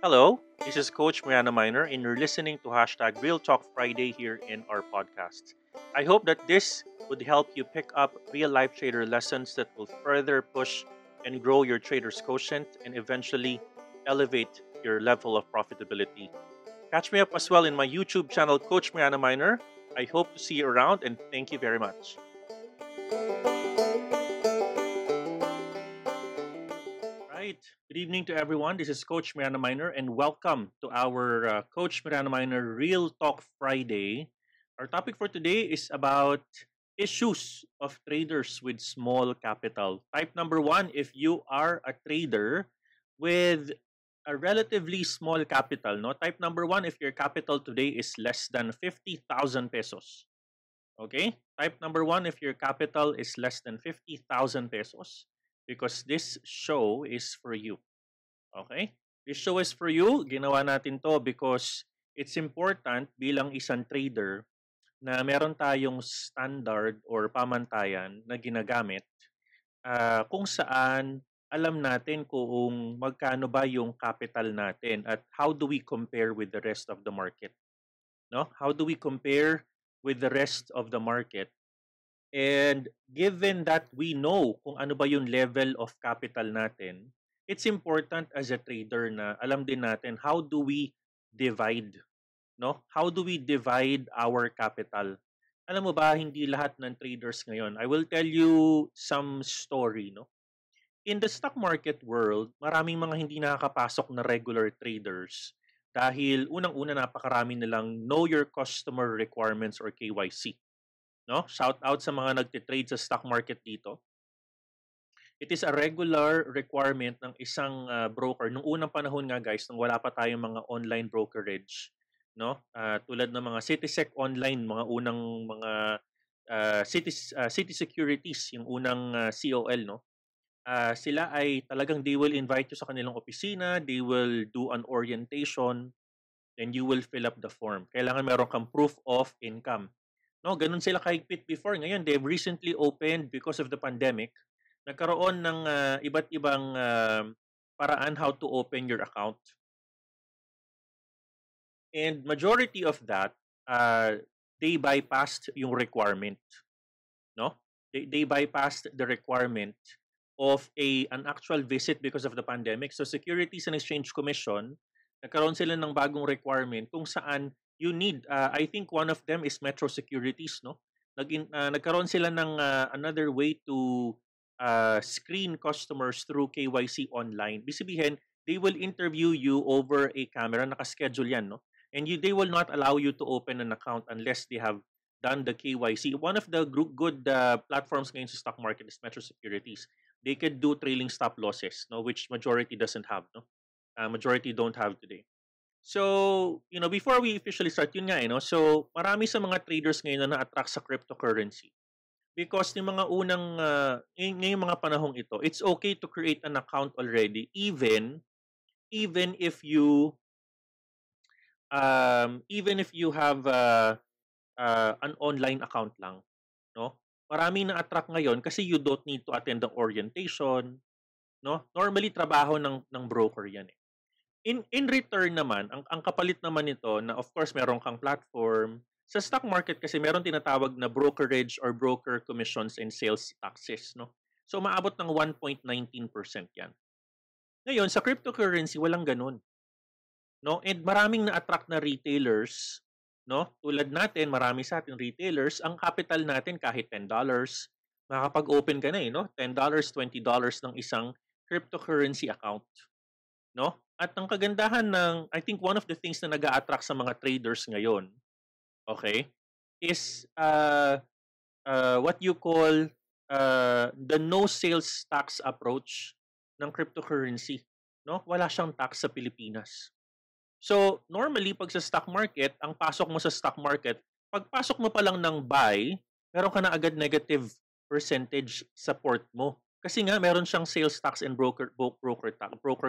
Hello, this is Coach Mariana Miner and you're listening to Hashtag Real Talk Friday here in our podcast. I hope that this would help you pick up real-life trader lessons that will further push and grow your trader's quotient and eventually elevate your level of profitability. Catch me up as well in my YouTube channel, Coach Mariana Miner. I hope to see you around and thank you very much. Good evening to everyone. This is Coach Mariana Miner and welcome to our Coach Mariana Miner Real Talk Friday. Our topic for today is about issues of traders with small capital. Type number one, if you are a trader with a relatively small capital. No? Type number one, if your capital today is less than 50,000 pesos. Okay? Type number one, if your capital is less than 50,000 pesos. Because this show is for you. Okay? This show is for you. Ginawa natin to because it's important bilang isang trader na meron tayong standard or pamantayan na ginagamit kung saan alam natin kung magkano ba yung capital natin at how do we compare with the rest of the market. No? How do we compare with the rest of the market? And given that we know kung ano ba yung level of capital natin, it's important as a trader na alam din natin how do we divide, no? How do we divide our capital? Alam mo ba, hindi lahat ng traders ngayon. I will tell you some story, no? In the stock market world, maraming mga hindi nakakapasok na regular traders dahil unang-una napakarami nilang know your customer requirements or KYC. No? Shout out sa mga nagtitrade sa stock market dito. It is a regular requirement ng isang broker. Nung unang panahon nga guys, nung wala pa tayong mga online brokerage, no? Tulad ng mga CitySec Online, mga unang mga City Securities, yung unang COL, no? Sila ay talagang they will invite you sa kanilang opisina, they will do an orientation, then you will fill up the form. Kailangan meron kang proof of income. No, ganun sila kahigpit before. Ngayon, they've recently opened because of the pandemic. Nagkaroon ng iba't ibang paraan how to open your account. And majority of that, they bypassed yung requirement. No? They bypassed the requirement of an actual visit because of the pandemic. So Securities and Exchange Commission, nagkaroon sila ng bagong requirement kung saan you need, I think one of them is Metro Securities, no? Nagkaroon sila ng another way to screen customers through KYC online. Ibig sabihin, they will interview you over a camera. Nakaschedule yan, no? And they will not allow you to open an account unless they have done the KYC. One of the good platforms ngayon sa stock market is Metro Securities. They can do trailing stop losses, no? Which majority doesn't have, no? Majority don't have today. So, you know, before we officially start, yun nga, you know, so marami sa mga traders ngayon na na-attract sa cryptocurrency. Because ng mga unang, ngayong mga panahong ito, it's okay to create an account already even if you have an online account lang, no? Marami na-attract ngayon kasi you don't need to attend the orientation, no? Normally, trabaho ng broker yan, eh. In return naman, ang kapalit naman nito na of course meron kang platform. Sa stock market kasi meron tinatawag na brokerage or broker commissions and sales taxes, no? So maabot ng 1.19% yan. Ngayon sa cryptocurrency walang ganun. No? And maraming na-attract na retailers, no? Tulad natin, marami sa ating retailers, ang capital natin kahit $10, makakapag-open ka na, eh, no? $10, $20 ng isang cryptocurrency account, no? At ang kagandahan ng, I think one of the things na nag-a-attract sa mga traders ngayon, okay, is what you call the no sales tax approach ng cryptocurrency. No? Wala siyang tax sa Pilipinas. So, normally, pag sa stock market, ang pasok mo sa stock market, pagpasok mo pa lang ng buy, meron ka na agad negative percentage support mo. Kasi nga, meron siyang sales tax and broker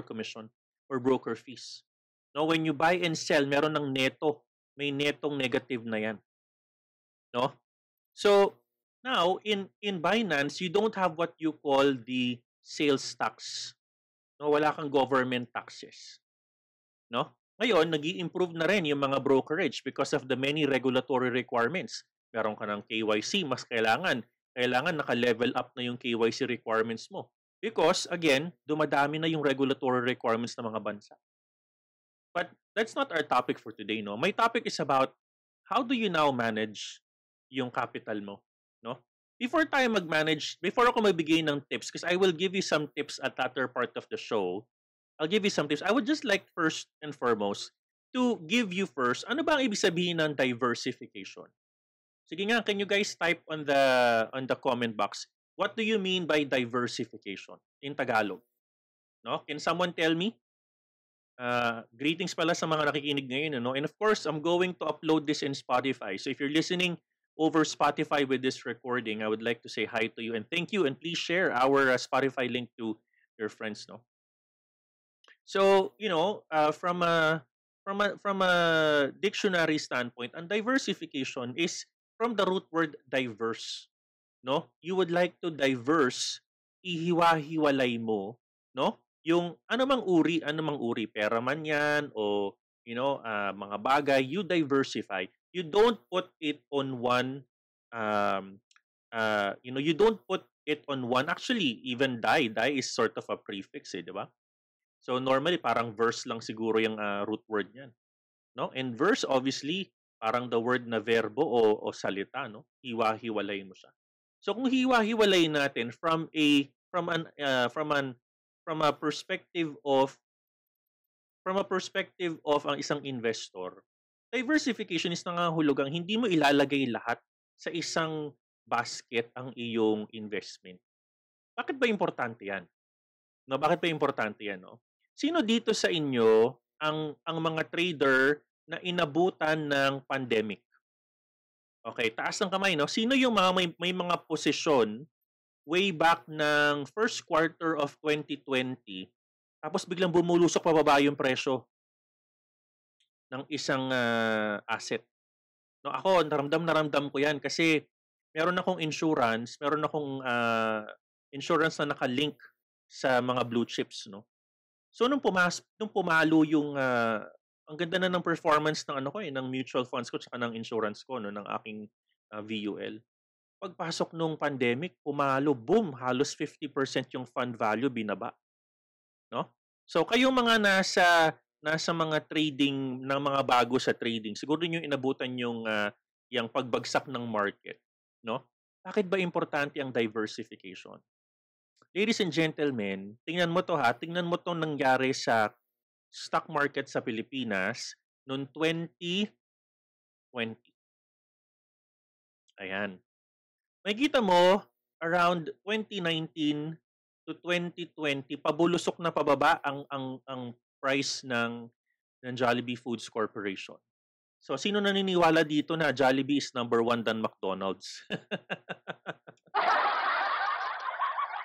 commission. Or broker fees. No, when you buy and sell, meron ng neto. May netong negative na yan. No? So, now, in Binance, you don't have what you call the sales tax. No, wala kang government taxes. no? Ngayon, nag-i-improve na rin yung mga brokerage because of the many regulatory requirements. Meron ka ng KYC, mas kailangan naka-level up na yung KYC requirements mo. Because, again, dumadami na yung regulatory requirements ng mga bansa. But that's not our topic for today, no? My topic is about how do you now manage yung capital mo, no? Before tayo mag-manage, before ako magbigay ng tips, because I will give you some tips at latter part of the show, I'll give you some tips. I would just like first and foremost to give you first, ano ba ang ibig sabihin ng diversification? Sige nga, can you guys type on the comment box, what do you mean by diversification in Tagalog? No? Can someone tell me? Greetings pala sa mga nakikinig ngayon. Ano? And of course, I'm going to upload this in Spotify. So if you're listening over Spotify with this recording, I would like to say hi to you and thank you. And please share our Spotify link to your friends. No? So, you know, from a dictionary standpoint, and diversification is from the root word diverse, no? You would like to diverse, ihiwa-hiwalay mo, no? Yung anumang uri, pera man yan o, you know, mga bagay, you diversify. You don't put it on one, you don't put it on one. Actually, even die is sort of a prefix, eh, di ba? So normally parang verse lang siguro yung root word niyan, no? And verse obviously parang the word na verbo o salita, no? Hiwa-hiwalay mo siya. So kung hiwa-hiwalay natin from a perspective of ang isang investor, diversification is nangahulugang hindi mo ilalagay lahat sa isang basket ang iyong investment. Bakit ba importante 'yan? No, bakit ba importante 'yan, no? Sino dito sa inyo ang mga trader na inabutan ng pandemic? Okay, taas ng kamay, no? Sino yung mga may mga posisyon way back ng first quarter of 2020 tapos biglang bumulusok pababa yung presyo ng isang asset? No, ako naramdam ko 'yan kasi meron akong insurance na naka-link sa mga blue chips, no? So nung pumalo yung ang ganda na ng performance ng ng mutual funds ko tsaka ng insurance ko, no, ng aking VUL. Pagpasok nung pandemic, pumalo, boom, halos 50% yung fund value binaba, no? So kayong mga nasa mga trading ng mga bago sa trading, siguro niyo inabutan yung pagbagsak ng market, no? Bakit ba importante ang diversification? Ladies and gentlemen, tingnan mo to ha, tingnan mo to nangyari sa stock market sa Pilipinas noong 2020. Ayan. Makikita mo, around 2019 to 2020, pabulusok na pababa ang price ng Jollibee Foods Corporation. So, sino naniniwala dito na Jollibee is #1 than McDonald's?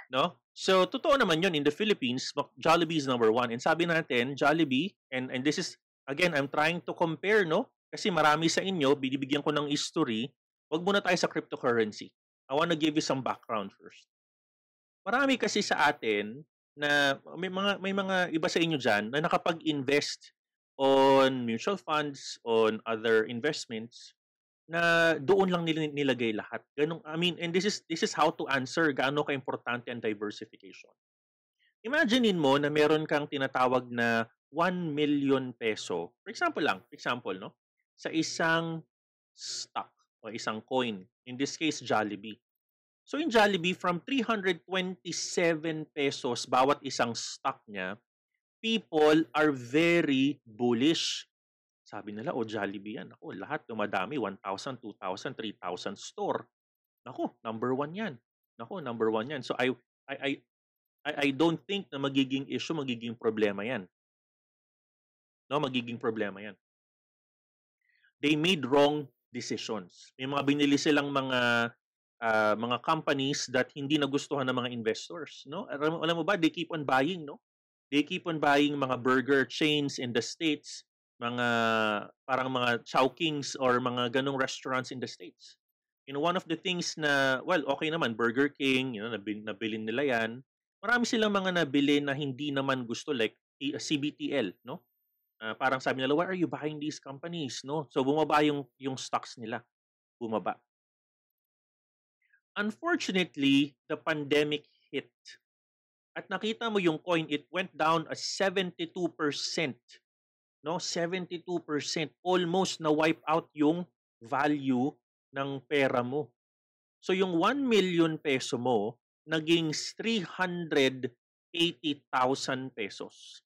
No? So, totoo naman yun. In the Philippines, Jollibee is #1. And sabi natin, Jollibee, and this is, again, I'm trying to compare, no? Kasi marami sa inyo, binibigyan ko ng history. Huwag muna tayo sa cryptocurrency. I want to give you some background first. Marami kasi sa atin na may mga iba sa inyo dyan na nakapag-invest on mutual funds, on other investments, na doon lang nilagay lahat. Ganun, I mean, and this is how to answer gaano ka-importante ang diversification. Imaginein mo na meron kang tinatawag na 1 million peso. For example, no? Sa isang stock o isang coin. In this case, Jollibee. So in Jollibee, from 327 pesos bawat isang stock niya, people are very bullish. Sabi nila, Jollibee yan. Ako, lahat dumadami. 1,000, 2,000, 3,000 store. Ako, number one yan. So, I don't think na magiging problema yan. No, magiging problema yan. They made wrong decisions. May mga binili silang mga companies that hindi nagustuhan ng mga investors. No? Alam mo ba, they keep on buying, no? They keep on buying mga burger chains in the States, mga parang mga Chowkings or mga ganong restaurants in the States. You know, one of the things na, well, okay naman, Burger King, you know, nabili nila yan. Marami silang mga nabili na hindi naman gusto, like CBTL, no? Parang sabi nila, why are you buying these companies? No? So, bumaba yung stocks nila. Bumaba. Unfortunately, the pandemic hit. At nakita mo yung coin, it went down a 72%. No? 72%. Almost na-wipe out yung value ng pera mo. So, yung 1 million peso mo, naging 380,000 pesos.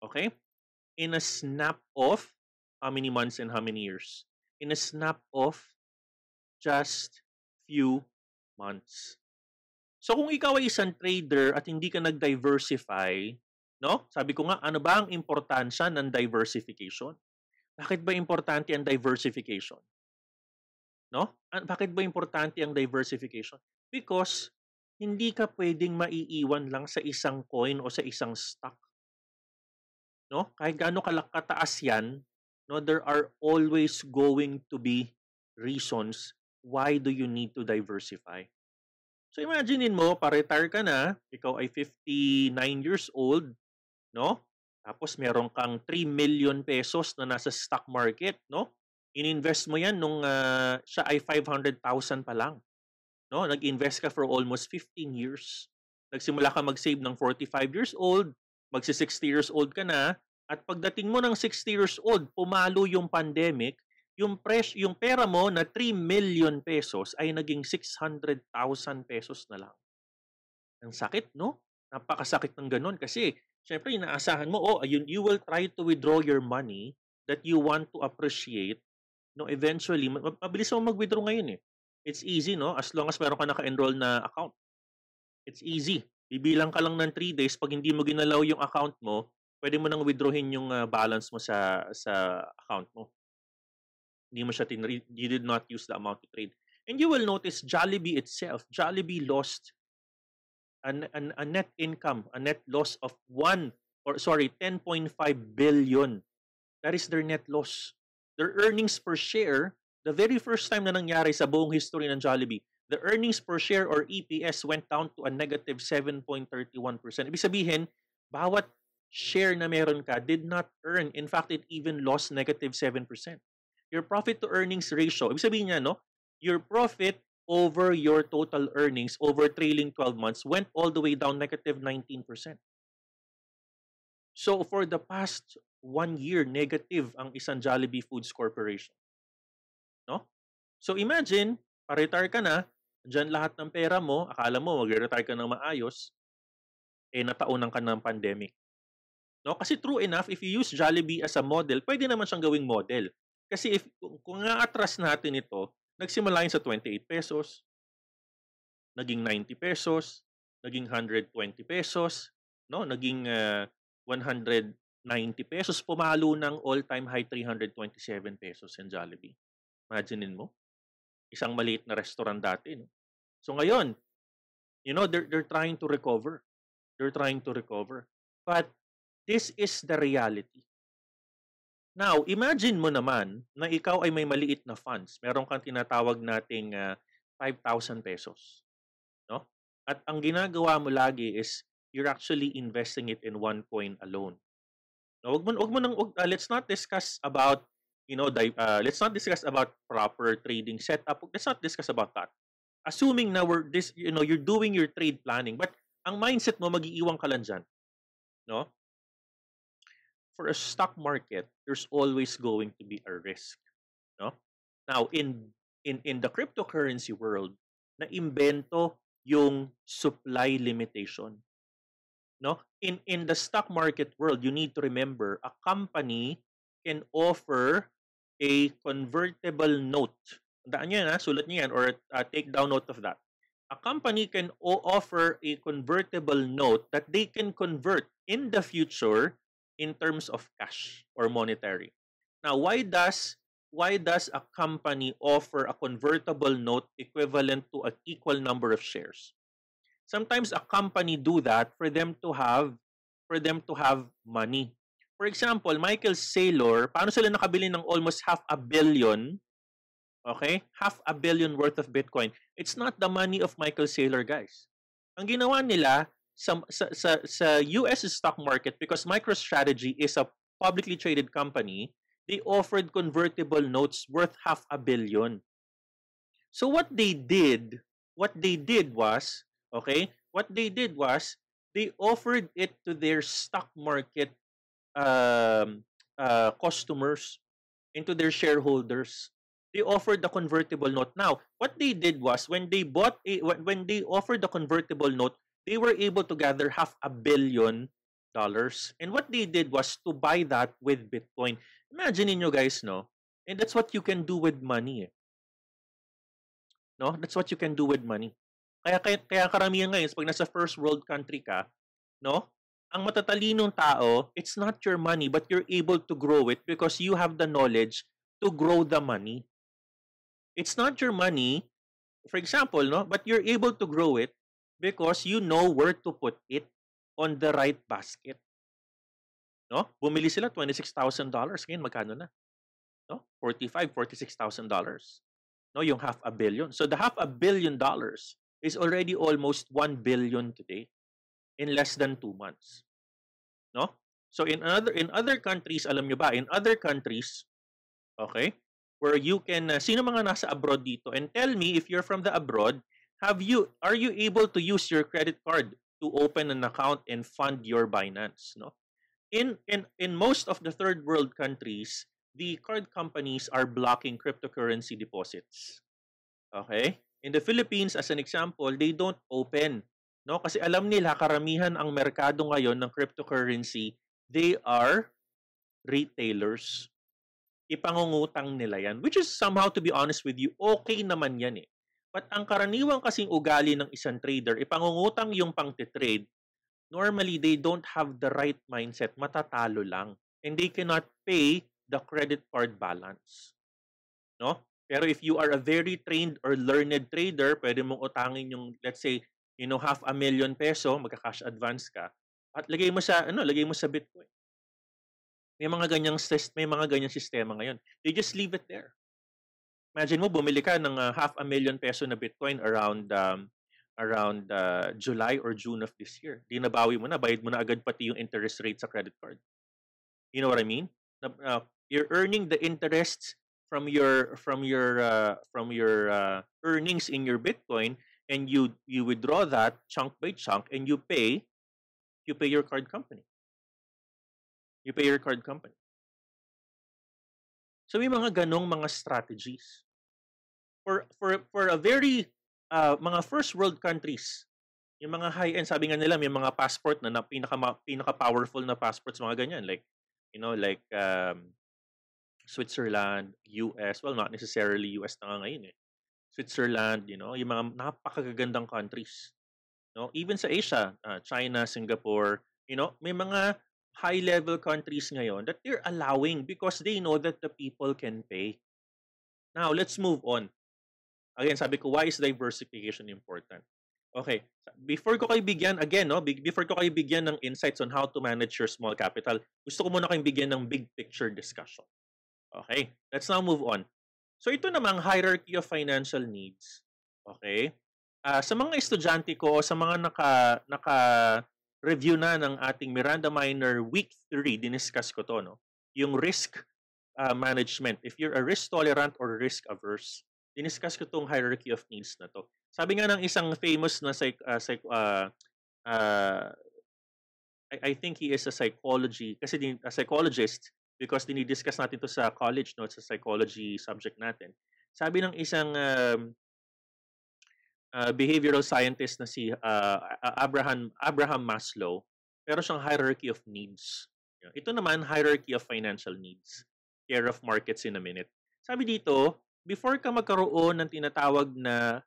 Okay? In a snap of how many months and how many years? In a snap of just few months. So kung ikaw ay isang trader at hindi ka nag-diversify, no? Sabi ko nga, ano ba ang importansya ng diversification? Bakit ba importante ang diversification? No? Bakit ba importante ang diversification? Because hindi ka pwedeng maiiwan lang sa isang coin o sa isang stock. No, kahit gaano kataas yan, no, there are always going to be reasons why do you need to diversify. So imaginein mo, pa-retire ka na, ikaw ay 59 years old, no? Tapos meron kang 3 million pesos na nasa stock market, no? Ininvest mo yan nung siya ay 500,000 pa lang. No, nag-invest ka for almost 15 years. Nagsimula ka mag-save ng 45 years old. Magsi-60 years old ka na, at pagdating mo ng 60 years old, pumalo yung pandemic, yung pera mo na 3 million pesos ay naging 600,000 pesos na lang. Ang sakit, no? Napakasakit ng ganun kasi syempre inaasahan mo, oh, you will try to withdraw your money that you want to appreciate. No, eventually, mabilis mo mag-withdraw ngayon eh. It's easy, no? As long as meron ka naka-enroll na account. It's easy. Bibilang ka lang ng 3 days, pag hindi mo ginalaw yung account mo, pwede mo nang withdrawin yung balance mo sa account mo. Hindi mo siya you did not use the amount to trade. And you will notice Jollibee itself, Jollibee lost a net income, a net loss of 10.5 billion. That is their net loss. Their earnings per share, the very first time na nangyari sa buong history ng Jollibee, the earnings per share or EPS went down to a negative 7.31%. Ibig sabihin, bawat share na meron ka did not earn. In fact, it even lost negative 7%. Your profit to earnings ratio, ibig sabihin niya, no? Your profit over your total earnings over trailing 12 months went all the way down negative 19%. So for the past 1 year, negative ang isang Jollibee Foods Corporation. No? So imagine, pa-retire ka na, dyan lahat ng pera mo, akala mo mag-retire ka ng maayos, eh nataunan ka ng pandemic. No? Kasi true enough, if you use Jollibee as a model, pwede naman siyang gawing model. Kasi kung nga-atras natin ito, nagsimula yun sa 28 pesos, naging 90 pesos, naging 120 pesos, no? Naging 190 pesos, pumalo ng all-time high 327 pesos in Jollibee. Imaginin mo. Isang maliit na restaurant dati. No? So ngayon, you know, they're trying to recover. They're trying to recover. But this is the reality. Now, imagine mo naman na ikaw ay may maliit na funds. Meron kang tinatawag nating 5,000 pesos. No? At ang ginagawa mo lagi is you're actually investing it in one coin alone. No, let's not discuss about let's not discuss about proper trading setup. Let's not discuss about that. Assuming na you're doing your trade planning, but ang mindset mo magiiwan ka lang dyan. No? For a stock market, there's always going to be a risk. No? Now, in the cryptocurrency world, naimbento yung supply limitation. No? In the stock market world, you need to remember a company can offer a convertible note. Tandaan niyo yan, ha? Sulat niyo yan or take down note of that. A company can offer a convertible note that they can convert in the future in terms of cash or monetary. Now, why does a company offer a convertible note equivalent to an equal number of shares? Sometimes a company do that for them to have money. For example, Michael Saylor, paano sila nakabili ng almost half a billion? Okay? Half a billion worth of Bitcoin. It's not the money of Michael Saylor, guys. Ang ginawa nila sa US stock market, because MicroStrategy is a publicly traded company, they offered convertible notes worth $500 million. So what they did was they offered it to their stock market customers and to their shareholders. They offered the convertible note. Now, what they did was when they offered the convertible note, they were able to gather $500 million. And what they did was to buy that with Bitcoin. Imagine niyo guys, no? And that's what you can do with money. Eh. No? That's what you can do with money. Kaya karamihan ngayon, pag nasa first world country ka, no? Ang matatalinong tao, it's not your money, but you're able to grow it because you have the knowledge to grow the money. It's not your money, for example, no? But you're able to grow it because you know where to put it on the right basket. No? Bumili sila $26,000. Ngayon, magkano na? No? $45,000, $46,000. No? Yung $500 million. So, the $500 million is already almost $1 billion today in less than 2 months. No? So in other countries, alam nyo ba, in other countries, okay, where you can sino mga nasa abroad dito, and tell me if you're from the abroad, are you able to use your credit card to open an account and fund your Binance, no? In most of the third world countries, the card companies are blocking cryptocurrency deposits. Okay? In the Philippines, as an example, they don't open. No? Kasi alam nila, karamihan ang merkado ngayon ng cryptocurrency, they are retailers. Ipangungutang nila yan. Which is somehow, to be honest with you, okay naman yan eh. But ang karaniwang kasing ugali ng isang trader, ipangungutang yung pang-trade, normally they don't have the right mindset. Matatalo lang. And they cannot pay the credit card balance. No? Pero if you are a very trained or learned trader, pwede mong utangin yung, let's say, you know, $500,000 peso, magka-cash advance ka, at lagay mo sa Bitcoin. May mga ganyang sistema ngayon. They just leave it there. Imagine mo, bumili ka ng $500,000 peso na Bitcoin around July or June of this year. Dinabawi mo na, bayad mo na agad pati yung interest rate sa credit card. You know what I mean? You're earning the interests from your earnings in your Bitcoin, and you withdraw that chunk by chunk, and you pay your card company. So may mga ganong mga strategies for a very mga first world countries, yung mga high end, sabi nga nila may mga passport na pinaka powerful na passports, mga ganyan, like, you know, like Switzerland, US, well, not necessarily US na nga ngayon eh. Switzerland, you know, yung mga napakagandang countries. No, even sa Asia, China, Singapore, you know, may mga high-level countries ngayon that they're allowing because they know that the people can pay. Now, let's move on. Again, sabi ko, why is diversification important? Okay, before ko kayo bigyan ng insights on how to manage your small capital, gusto ko muna kayong bigyan ng big picture discussion. Okay, let's now move on. So ito namang hierarchy of financial needs. Okay? Sa mga estudyante ko, sa mga naka-review na ng ating Miranda Miner Week 3, diniscuss ko to, no? Yung risk management. If you're a risk tolerant or risk averse, diniscuss ko tong hierarchy of needs na to. Sabi nga ng isang famous na I think he is a psychologist, because dinidiscuss natin to sa college notes, sa psychology subject natin. Sabi ng isang behavioral scientist na si Abraham Maslow, pero siyang hierarchy of needs. Ito naman, hierarchy of financial needs. Care of markets in a minute. Sabi dito, before ka magkaroon ng tinatawag na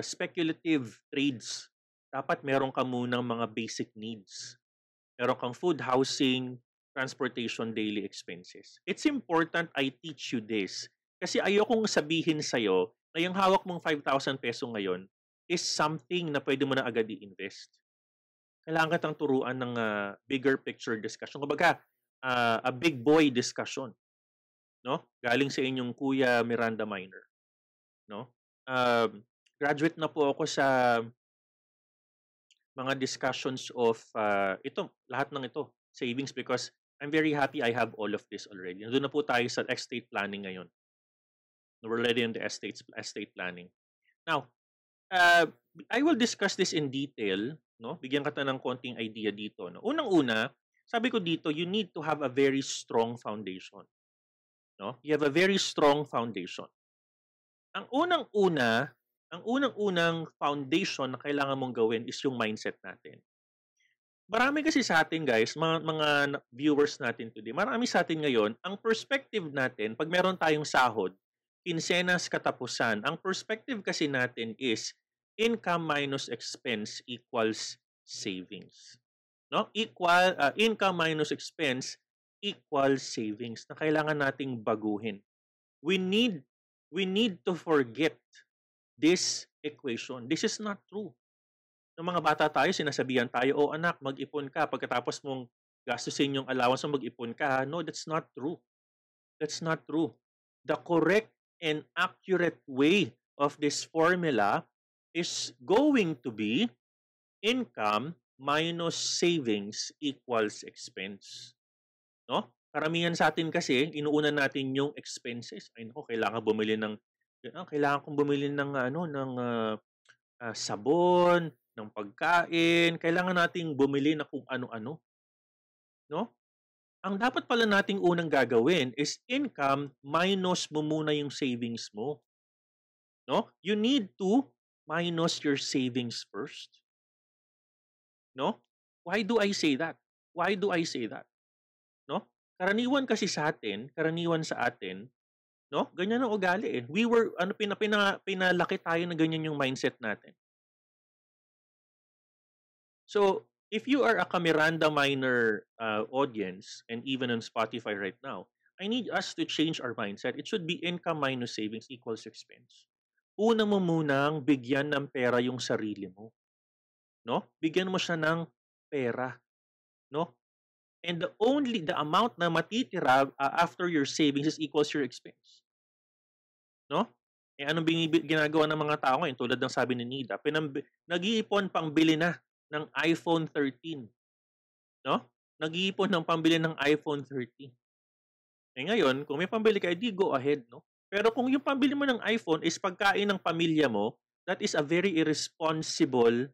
speculative trades, dapat meron ka munang mga basic needs. Meron kang food, housing, transportation, daily expenses. It's important I teach you this kasi ayokong sabihin sa'yo na yung hawak mong 5,000 peso ngayon is something na pwede mo na agad i-invest. Kailangan kitang turuan ng bigger picture discussion. Kumbaga, a big boy discussion. No? Galing sa inyong Kuya Miranda Miner. No? Graduate na po ako sa mga discussions of lahat ng ito, savings, because I'm very happy I have all of this already. Doon na po tayo sa estate planning ngayon. We're already in the estate planning. Now, I will discuss this in detail, no? Bigyan kita ng konting idea dito, no? Unang-una, sabi ko dito, you need to have a very strong foundation. No? You have a very strong foundation. Ang unang-unang foundation na kailangan mong gawin is yung mindset natin. Marami kasi sa atin, guys, mga viewers natin today, marami sa atin ngayon, ang perspective natin, pag meron tayong sahod, kinsenas katapusan, ang perspective kasi natin is income minus expense equals savings. No? Income minus expense equals savings na kailangan nating baguhin. We need to forget this equation. This is not true. Nung mga bata tayo, sinasabihan tayo, oh anak, mag-ipon ka. Pagkatapos mong gastusin yung allowance mo, mag-ipon ka. No, that's not true. That's not true. The correct and accurate way of this formula is going to be income minus savings equals expense. No? Karamihan sa atin kasi, inuuna natin yung expenses. Ay nako, kailangan kong bumili ng sabon, ng pagkain, kailangan nating bumili na kung ano-ano. No? Ang dapat pala nating unang gagawin is income minus mo muna yung savings mo. No? You need to minus your savings first. No? Why do I say that? No? Karaniwan sa atin, no? Ganyan ang ugali eh. Pinalaki tayo na ganyan yung mindset natin. So, if you are a Miranda Miner audience, and even on Spotify right now, I need us to change our mindset. It should be income minus savings equals expense. Una mo munang bigyan ng pera yung sarili mo. No? Bigyan mo siya ng pera. No? And the amount na matitira after your savings is equals your expense. No? Eh, anong ginagawa ng mga tao ngayon? Tulad ng sabi ni Nida, nag-iipon pangbili na ng iPhone 13. No? Nag-iipon ng pambili ng iPhone 13. Eh ngayon, kung may pambili ka, di go ahead, no? Pero kung yung pambili mo ng iPhone is pagkain ng pamilya mo, that is a very irresponsible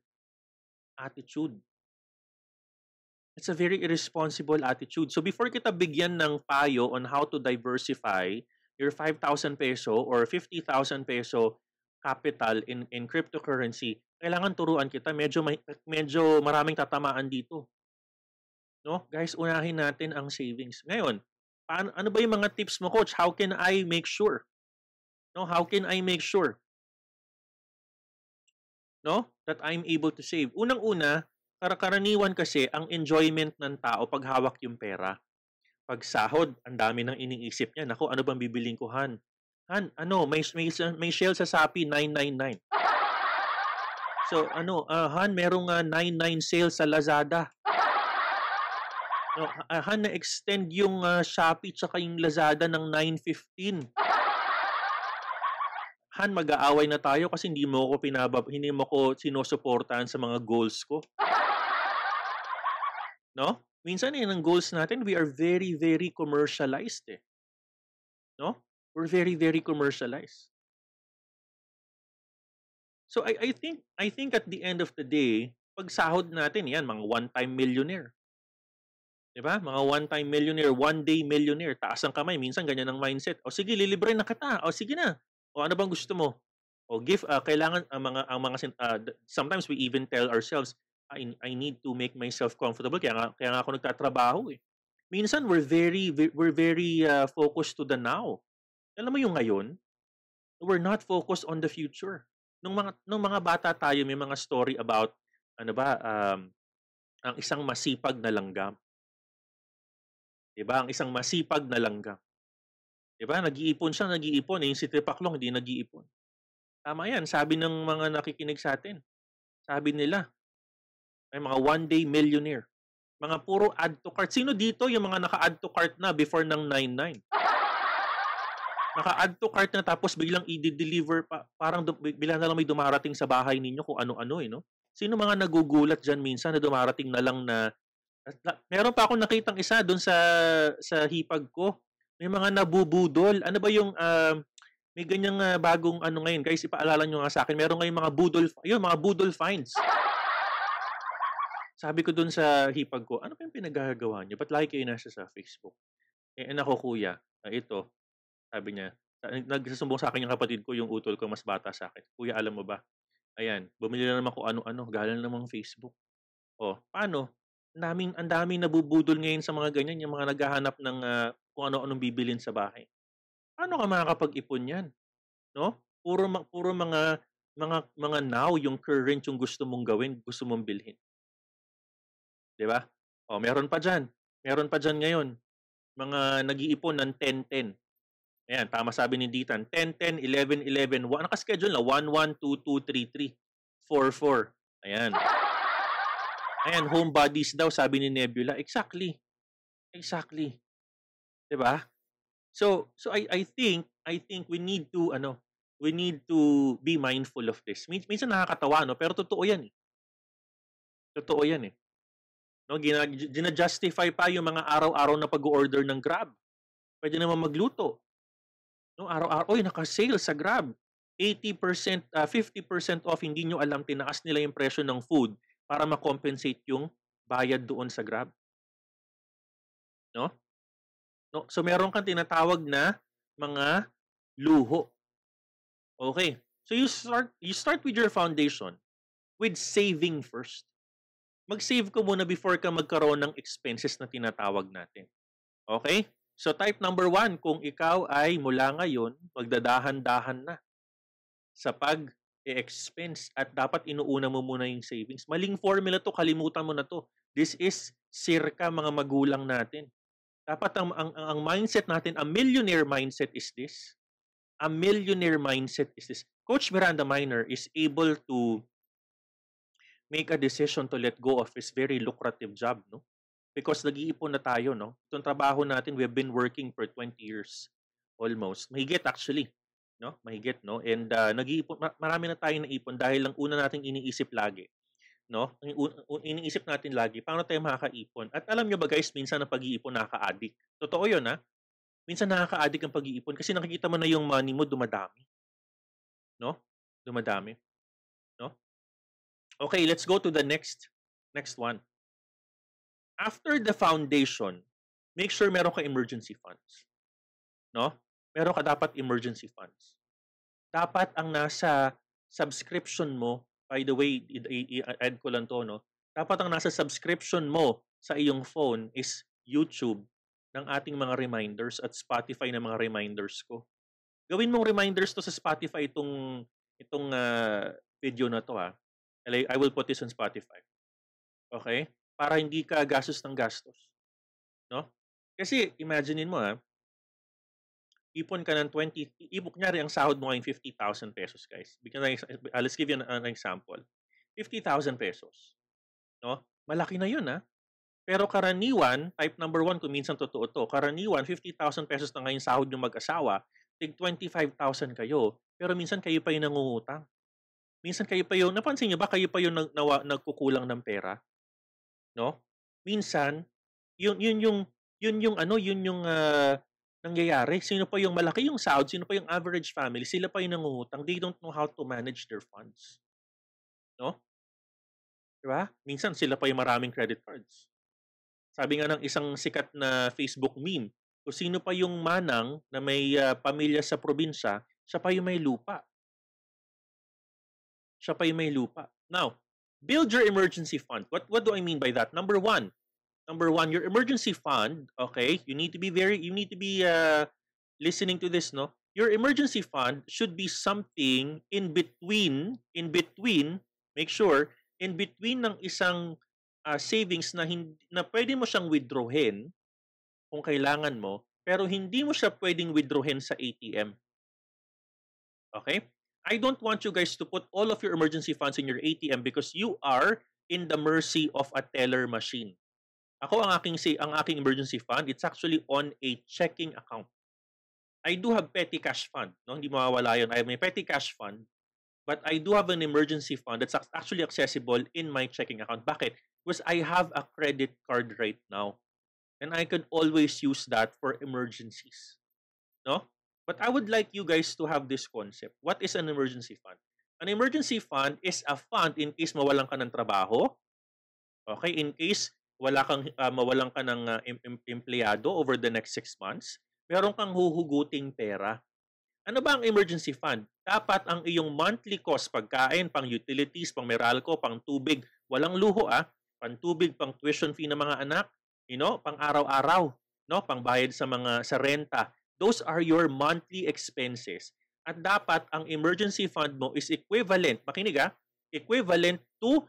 attitude. It's a very irresponsible attitude. So before kita bigyan ng payo on how to diversify your 5,000 peso or 50,000 peso capital in cryptocurrency, kailangan turuan kita, medyo maraming tatamaan dito. No? Guys, unahin natin ang savings. Ngayon, ano ba yung mga tips mo, Coach? How can I make sure? No, how can I make sure? No? That I'm able to save. Unang-una, karaniwan kasi ang enjoyment ng tao pag hawak yung pera. Pag sahod, ang dami nang iniisip niya. Naku, ano bang bibiling ko, Han? Han, ano, may shell sa Shopee, 999. So, Han, merong 99 sale sa Lazada. No, Han, na-extend yung Shopee tsaka yung Lazada ng 915. Han, mag-aaway na tayo kasi hindi mo ko sinusuportahan sa mga goals ko. No? Minsan, ang goals natin, we are very, very commercialized eh. No? We're very, very commercialized. So I think at the end of the day, pag sahod natin, yan, mga one-time millionaire. Diba? Mga one-time millionaire, one-day millionaire, taas ang kamay, minsan ganyan ang mindset. O sige, lilibre na kita. O sige na. O ano bang gusto mo? O give, kailangan ang mga sometimes we even tell ourselves, I need to make myself comfortable, kaya nga ako nagtatrabaho eh. Minsan we're very focused to the now. Alam mo yung ngayon, we're not focused on the future. Nung mga bata tayo, may mga story about ang isang masipag na langgam. 'Di ba? Ang isang masipag na langgam. 'Di ba? Nag-iipon, yung si Tripaklong hindi nag-iipon. Tama 'yan, sabi ng mga nakikinig sa atin. Sabi nila, ay mga one-day millionaire. Mga puro add to cart. Sino dito yung mga naka-add to cart na before ng 99? Naka-add to cart na tapos biglang i-deliver pa. Parang biglang na lang may dumarating sa bahay ninyo kung ano-ano eh, no? Sino mga nagugulat dyan minsan na dumarating na lang na Meron pa akong nakitang isa doon sa hipag ko. May mga nabubudol. Ano ba yung may ganyang bagong ano ngayon? Guys, ipaalala nyo nga sa akin. Meron ngayong mga budol, yun, mga budol fines. Sabi ko doon sa hipag ko, ano kayong pinagagawa nyo? Ba't lagi kayo nasa sa Facebook? Eh, nako kuya, ito, sabi niya, nagsasumbong sa akin yung kapatid ko, yung utol ko mas bata sa akin. Kuya, alam mo ba? Ayan, bumili na naman ko ano-ano, galang namang Facebook. O, paano? Ang daming nabubudol ngayon sa mga ganyan, yung mga naghahanap ng kung ano-anong bibilin sa bahay. Paano ka makakapag-ipon yan? No? Puro mga now, yung current, yung gusto mong gawin, gusto mong bilhin. Diba? O, meron pa dyan. Meron pa dyan ngayon. Mga nag-iipon ng 10-10. Ayan, tama sabi ni Ditan. 10-10, 11-11, nakaschedule na, 1-1-2-2-3-3, 4-4. Ayan. Ayan, homebodies daw, sabi ni Nebula. Exactly. Diba? So I think we need to be mindful of this. Minsan nakakatawa, no? Pero totoo yan eh. No, gina-justify pa yung mga araw-araw na pag-order ng Grab. Pwede naman magluto. No, araw-araw, oy, naka-sale sa Grab. 80%, 50% off, hindi nyo alam, tinakas nila yung presyo ng food para makompensate yung bayad doon sa Grab. No? So, meron kang tinatawag na mga luho. Okay. So, you start with your foundation with saving first. Mag-save ko muna before ka magkaroon ng expenses na tinatawag natin. Okay? So, type number 1, kung ikaw ay mula ngayon, magdadahan-dahan na sa pag-expense at dapat inuuna mo muna yung savings. Maling formula to, kalimutan mo na to. This is circa mga magulang natin. Dapat ang mindset natin, a millionaire mindset is this. A millionaire mindset is this. Coach Miranda Miner is able to make a decision to let go of his very lucrative job, no? Because nag-iipon na tayo, no? Itong trabaho natin, we have been working for 20 years almost. Mahigit actually, no? And nag-iipon, marami na tayong naipon dahil ang una nating iniisip lagi, no? Iniisip natin lagi, paano tayo makakaipon? At alam nyo ba guys, minsan ang pag-iipon nakaka-addict. Totoo yun, ha? Minsan nakaka-addict ang pag-iipon kasi nakikita mo na yung money mo dumadami. No? Dumadami. No? Okay, let's go to the next one. After the foundation, make sure meron ka emergency funds. No? Meron ka dapat emergency funds. Dapat ang nasa subscription mo, by the way, i-add ko lang to, no? Dapat ang nasa subscription mo sa iyong phone is YouTube ng ating mga reminders at Spotify ng mga reminders ko. Gawin mong reminders to sa Spotify itong video na to, ha? I will put this on Spotify. Okay? Para hindi ka gastos ng gastos. No? Kasi, imaginein mo ha, ipon ka ng 20, kunyari ang sahod mo ay 50,000 pesos, guys. Let's give you an example. 50,000 pesos. No? Malaki na yun, ha? Pero karaniwan, type number 1, kung minsan totoo to, karaniwan, 50,000 pesos na ngayon sahod ng mag-asawa, tig 25,000 kayo, pero minsan kayo pa yung nangungutang. Minsan kayo pa yung, napansin nyo ba, kayo pa yung nagkukulang ng pera? No? Minsan yun yung nangyayari. Sino pa yung malaki yung sahod, sino pa yung average family, sila pa yung nangungutang. They don't know how to manage their funds. No? Diba? Minsan sila pa yung maraming credit cards. Sabi nga ng isang sikat na Facebook meme, kung sino pa yung manang na may pamilya sa probinsya, siya pa yung may lupa. Now, build your emergency fund. What do I mean by that? Number one, your emergency fund, okay? You need to be listening to this, no? Your emergency fund should be something in between, make sure, in between ng isang savings na pwede mo siyang withdrawin kung kailangan mo, pero hindi mo siya pwedeng withdrawin sa ATM. Okay? I don't want you guys to put all of your emergency funds in your ATM because you are in the mercy of a teller machine. Ako, ang aking emergency fund, it's actually on a checking account. I do have petty cash fund. No? Hindi mawawala yun. I have my petty cash fund, but I do have an emergency fund that's actually accessible in my checking account. Bakit? Because I have a credit card right now. And I can always use that for emergencies. No? But I would like you guys to have this concept. What is an emergency fund? An emergency fund is a fund in case mawalan ka ng trabaho. Okay? In case mawalan ka ng empleyado over the next 6 months, meron kang huhuguting pera. Ano ba ang emergency fund? Dapat ang iyong monthly cost, pagkain, pang utilities, pang Meralco, pang tubig, walang luho pang tubig, pang tuition fee ng mga anak, you know, pang araw-araw, no, pang bayad sa mga sa renta. Those are your monthly expenses. At dapat ang emergency fund mo is equivalent, makinig equivalent to 6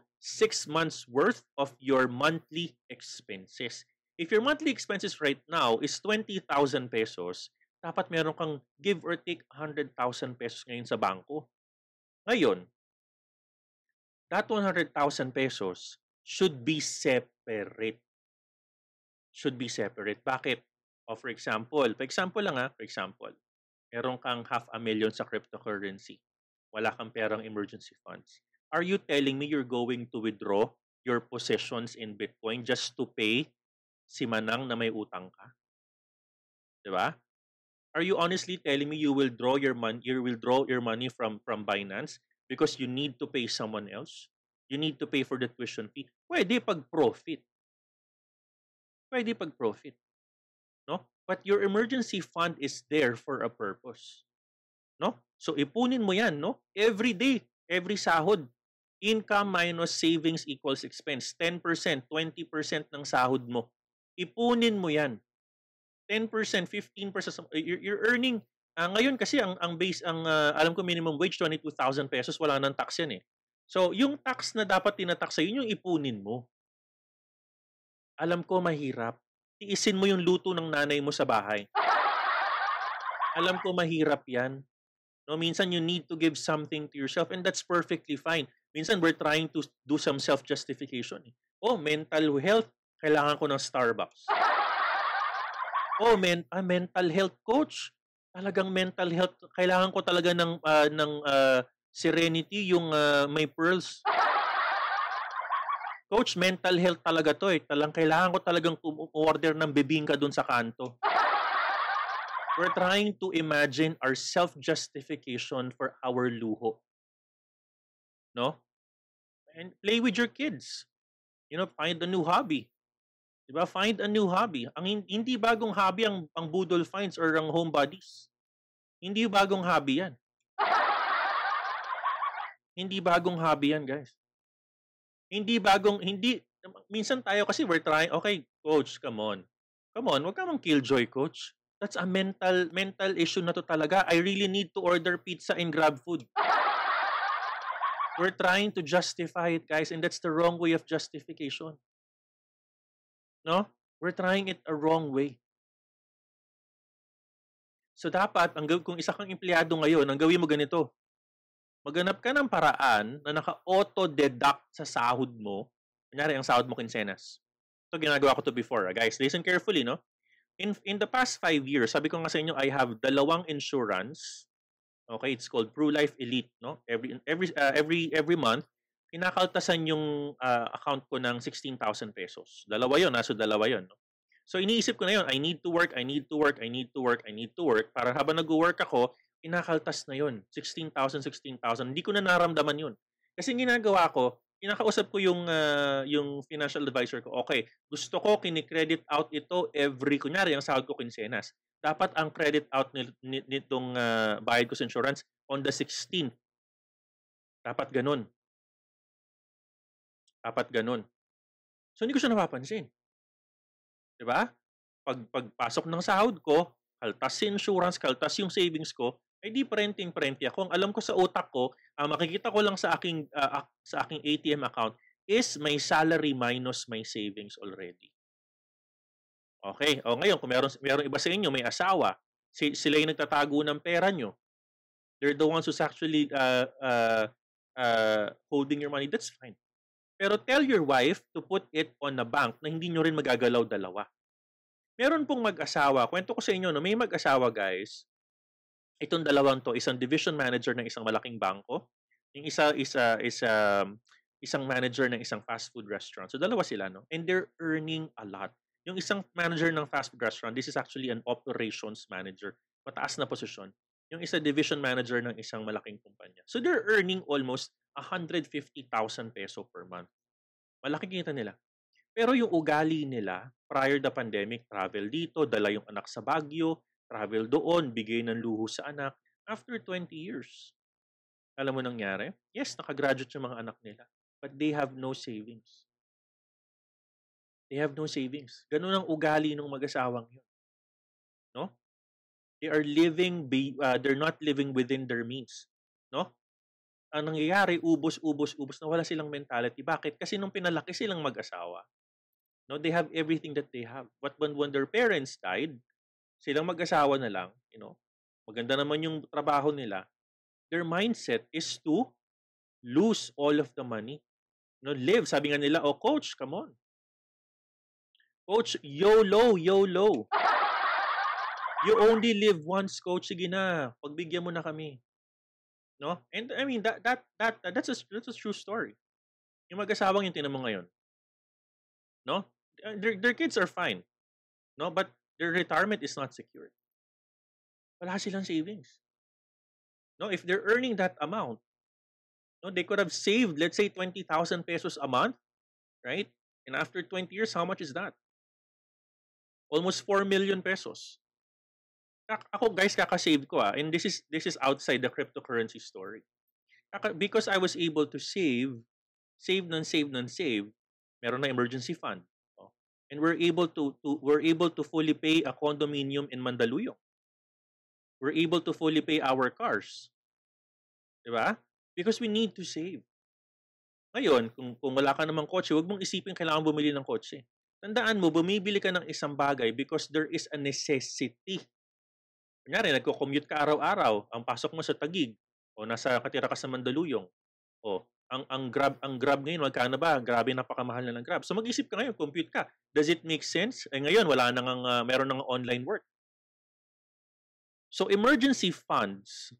months worth of your monthly expenses. If your monthly expenses right now is 20,000 pesos, dapat meron kang give or take 100,000 pesos ngayon sa bangko. Ngayon, that 100,000 pesos should be separate. Should be separate. Bakit? Oh, for example, meron kang $500,000 sa cryptocurrency. Wala kang perang emergency funds. Are you telling me you're going to withdraw your possessions in Bitcoin just to pay si Manang na may utang ka? Diba? Are you honestly telling me you will draw your money? You will draw your money from Binance because you need to pay someone else. You need to pay for the tuition fee. Pwede pag-profit. No? But your emergency fund is there for a purpose. No? So ipunin mo 'yan, no? Every day, every sahod, income minus savings equals expense. 10%, 20% ng sahod mo. Ipunin mo 'yan. 10%, 15%, you're earning. Ngayon kasi ang base alam ko minimum wage 22,000 pesos, wala nang tax 'yan eh. So yung tax na dapat tinatax sa inyo, yung ipunin mo. Alam ko mahirap. Tiisin mo yung luto ng nanay mo sa bahay. Alam ko mahirap yan. No, minsan you need to give something to yourself and that's perfectly fine. Minsan we're trying to do some self-justification. Oh, mental health, kailangan ko ng Starbucks. Oh, mental health coach. Talagang mental health, kailangan ko talaga ng Serenity, yung may pearls. Coach, mental health talaga to eh. Kailangan ko talagang order ng bibingka dun sa kanto. We're trying to imagine our self-justification for our luho. No? And play with your kids. You know, find a new hobby. Diba? Find a new hobby. Ang hindi bagong hobby ang budol finds or ang homebodies. Hindi bagong hobby yan. Hindi bagong hobby yan, guys. Minsan tayo kasi we're trying, okay, coach, come on, wag ka mang killjoy, coach. That's a mental issue na to talaga. I really need to order pizza and grab food. We're trying to justify it, guys, and that's the wrong way of justification. No? We're trying it a wrong way. So dapat, kung isa kang empleyado ngayon, ang gawin mo ganito, maghanap ka ng paraan na naka-auto-deduct sa sahod mo. Kunyari, ang sahod mo kinsenas. Ito, ginagawa ko to before. Guys, listen carefully, no? In the past 5 years, sabi ko nga sa inyo, I have 2 insurance. Okay, it's called Pru Life Elite, no? Every month, kinakaltasan yung account ko ng 16,000 pesos. Dalawa yun, no? So, iniisip ko na yun, I need to work. Para habang nag-work ako, inakaltas na yun. 16,000. Hindi ko na naramdaman yun. Kasi ginagawa ko, kinakausap ko yung financial advisor ko. Okay, gusto ko kinikredit out ito every, kunyari, ang sahod ko kinsenas. Dapat ang credit out nitong bayad ko sa insurance on the 16th. Dapat ganun. So, hindi ko siya napapansin. Diba? Pagpasok ng sahod ko, kaltas insurance, kaltas yung savings ko, ay di parenting ako. Ang alam ko sa utak ko, makikita ko lang sa aking ATM account is my salary minus my savings already. Okay. O ngayon, kung meron iba sa inyo, may asawa, sila yung nagtatago ng pera nyo. They're the ones who's actually holding your money. That's fine. Pero tell your wife to put it on a bank na hindi nyo rin magagalaw dalawa. Meron pong mag-asawa, kwento ko sa inyo, no, may mag-asawa guys, itong dalawang to, isang division manager ng isang malaking bangko, yung isa is isang manager ng isang fast food restaurant. So dalawa sila, no? And they're earning a lot. Yung isang manager ng fast food restaurant, this is actually an operations manager. Mataas na posisyon. Yung isa division manager ng isang malaking kumpanya. So they're earning almost 150,000 peso per month. Malaking kita nila. Pero yung ugali nila, prior the pandemic, travel dito, dala yung anak sa Baguio, travel doon, bigay ng luho sa anak. After 20 years, alam mo nangyari? Yes, nakagraduate yung mga anak nila. But they have no savings. They have no savings. Ganun ang ugali ng mag-asawang yun. No? They are living, they're not living within their means. No? Ang nangyayari, ubos, na wala silang mentality. Bakit? Kasi nung pinalaki silang mag-asawa, no, they have everything that they have. But when their parents died, silang mag-asawa na lang, you know, maganda naman yung trabaho nila, their mindset is to lose all of the money. No, live. Sabi nga nila, oh, coach, come on. Coach, YOLO, YOLO. You only live once, coach. Sige na. Pagbigyan mo na kami. No? And I mean, that's a true story. Yung mag-asawang yung tinanong ngayon. No? Their kids are fine. No? But their retirement is not secured. Wala silang savings. No? If they're earning that amount, no, they could have saved, let's say, 20,000 pesos a month. Right? And after 20 years, how much is that? Almost 4 million pesos. Ako, guys, kakasave ko. And this is outside the cryptocurrency story. Because I was able to save, meron na emergency fund. No? And we're able to fully pay a condominium in Mandaluyong. We're able to fully pay our cars. Diba? Because we need to save. Ngayon, kung wala ka namang kotse, huwag mong isipin kailangan bumili ng kotse. Tandaan mo, bumibili ka ng isang bagay because there is a necessity. Kunyari, nagko-commute ka araw-araw, ang pasok mo sa Taguig, o nasa katira ka sa Mandaluyong, o ang Grab ngayon, magkano ba? Grabe, napakamahal na ng Grab. So mag-isip ka ngayon, compute ka. Does it make sense? Eh ngayon, wala nang, meron ng online work. So emergency funds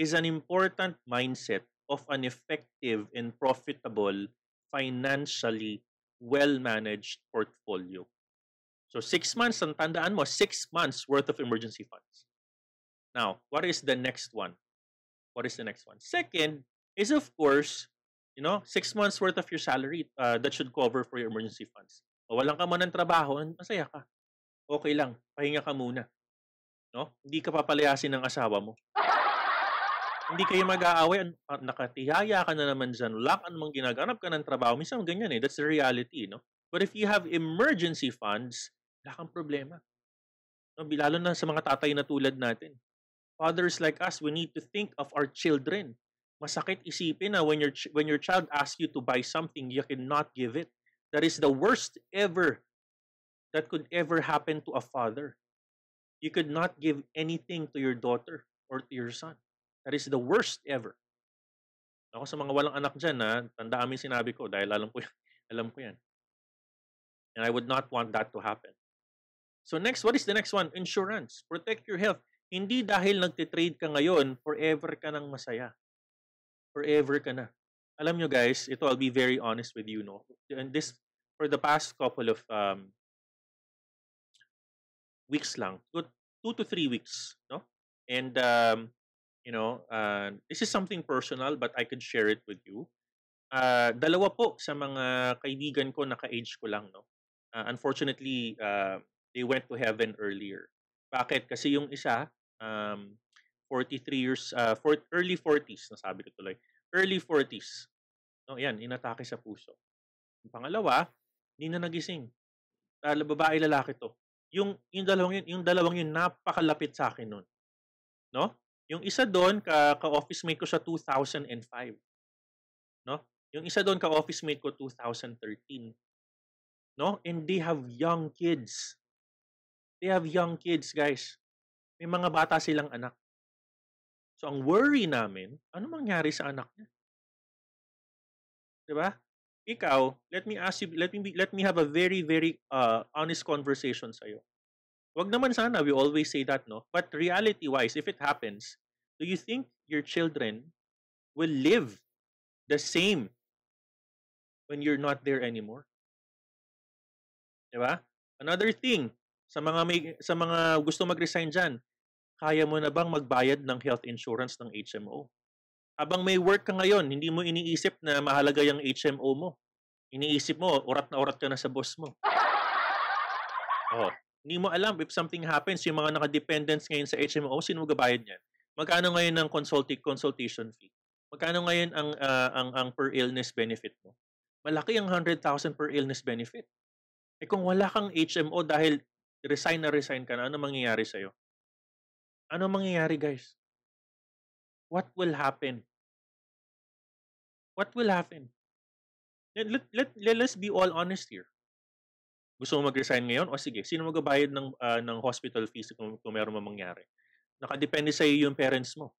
is an important mindset of an effective and profitable, financially well-managed portfolio. So 6 months, ang tandaan mo, 6 months worth of emergency funds. Now, what is the next one? What is the next one? Second is, of course, you know, 6 months worth of your salary that should cover for your emergency funds. O walang ka man ng trabaho, masaya ka. Okay lang, pahinga ka muna. No? Hindi ka papalayasin ng asawa mo. Hindi kayo mag-aaway, nakatihaya ka na naman dyan, wala ka namang ginaganap ka ng trabaho, minsan ganyan eh, that's the reality, no? But if you have emergency funds, wala kang problema. No? Lalo na sa mga tatay na tulad natin. Fathers like us, we need to think of our children. Masakit isipin na when your child asks you to buy something, you cannot give it. That is the worst ever that could ever happen to a father. You could not give anything to your daughter or to your son. That is the worst ever. Ako sa mga walang anak dyan, ha, tandaan mo yung sinabi ko dahil alam ko yan. And I would not want that to happen. So next, what is the next one? Insurance. Protect your health. Hindi dahil nagtitrade ka ngayon, forever ka nang masaya. Forever ka na. Alam nyo guys, ito I'll be very honest with you. No? And this, for the past couple of weeks lang, 2 to 3 weeks. No? And you know, this is something personal but I could share it with you. Dalawa po sa mga kaibigan ko, naka-age ko lang, no? Unfortunately, they went to heaven earlier. Bakit? Kasi yung isa, 43 years, early 40s, nasabi ko tuloy. Early 40s. No, yan, inatake sa puso. Yung pangalawa, hindi na nagising. Babae, lalaki to. Yung dalawang yun, napakalapit sa akin nun. No? Yung isa doon, ka-office mate ko sa 2005. No? Yung isa doon, ka-office mate ko 2013. No? And they have young kids. They have young kids, guys. May mga bata silang anak. So, ang worry namin, ano mangyari sa anak niya? Diba? Ikaw, let me have a very, very honest conversation sa'yo. Wag naman sana, we always say that, no? But reality-wise, if it happens, do you think your children will live the same when you're not there anymore. Diba? Another thing, sa mga gusto mag-resign dyan, kaya mo na bang magbayad ng health insurance ng HMO? Habang may work ka ngayon, hindi mo iniisip na mahalaga yung HMO mo. Iniisip mo, orat ka na sa boss mo. Oh, hindi mo alam if something happens, yung mga naka-dependents ngayon sa HMO, sino magbabayad niyan? Magkano ngayon ang consultation fee? Magkano ngayon ang per illness benefit mo? Malaki ang 100,000 per illness benefit. Eh kung wala kang HMO dahil resign ka na, ano mangyayari sa'yo? Ano mangyayari, guys? What will happen? Let's be all honest here. Gusto mo mag-resign ngayon? O sige, sino magbabayad ng hospital fees kung meron mangyari? Nakadepende sa iyo yung parents mo.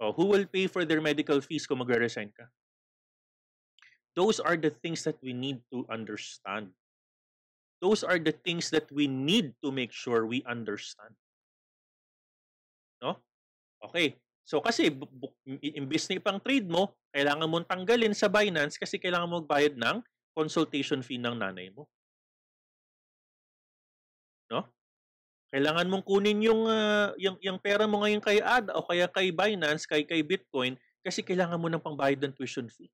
O, who will pay for their medical fees kung mag-resign ka? Those are the things that we need to understand. Those are the things that we need to make sure we understand. No? Okay. So kasi imbis na ipang trade mo, kailangan mong tanggalin sa Binance kasi kailangan mo magbayad ng consultation fee ng nanay mo. No? Kailangan mong kunin yung pera mo ngayon kay ADA o kaya kay Binance, kay Bitcoin kasi kailangan mo ng pangbayad ng tuition fee.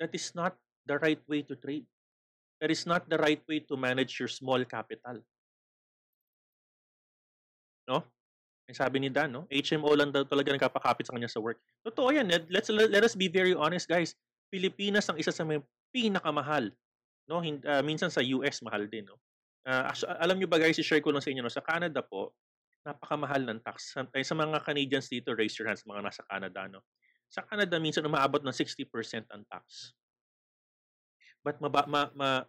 That is not the right way to trade. That is not the right way to manage your small capital. No? Sabi ni Dan, no? HMO lang daw talaga nagpapakapit sa kanya sa work. Totoo yan. Let us be very honest, guys. Pilipinas ang isa sa mga pinakamahal. No? Minsan sa US, mahal din. No? Alam nyo ba, guys, i-share ko lang sa inyo. No? Sa Canada po, napakamahal ng tax. Sa mga Canadians dito, raise your hands, mga nasa Canada. No? Sa Canada, minsan umaabot ng 60% ang tax. But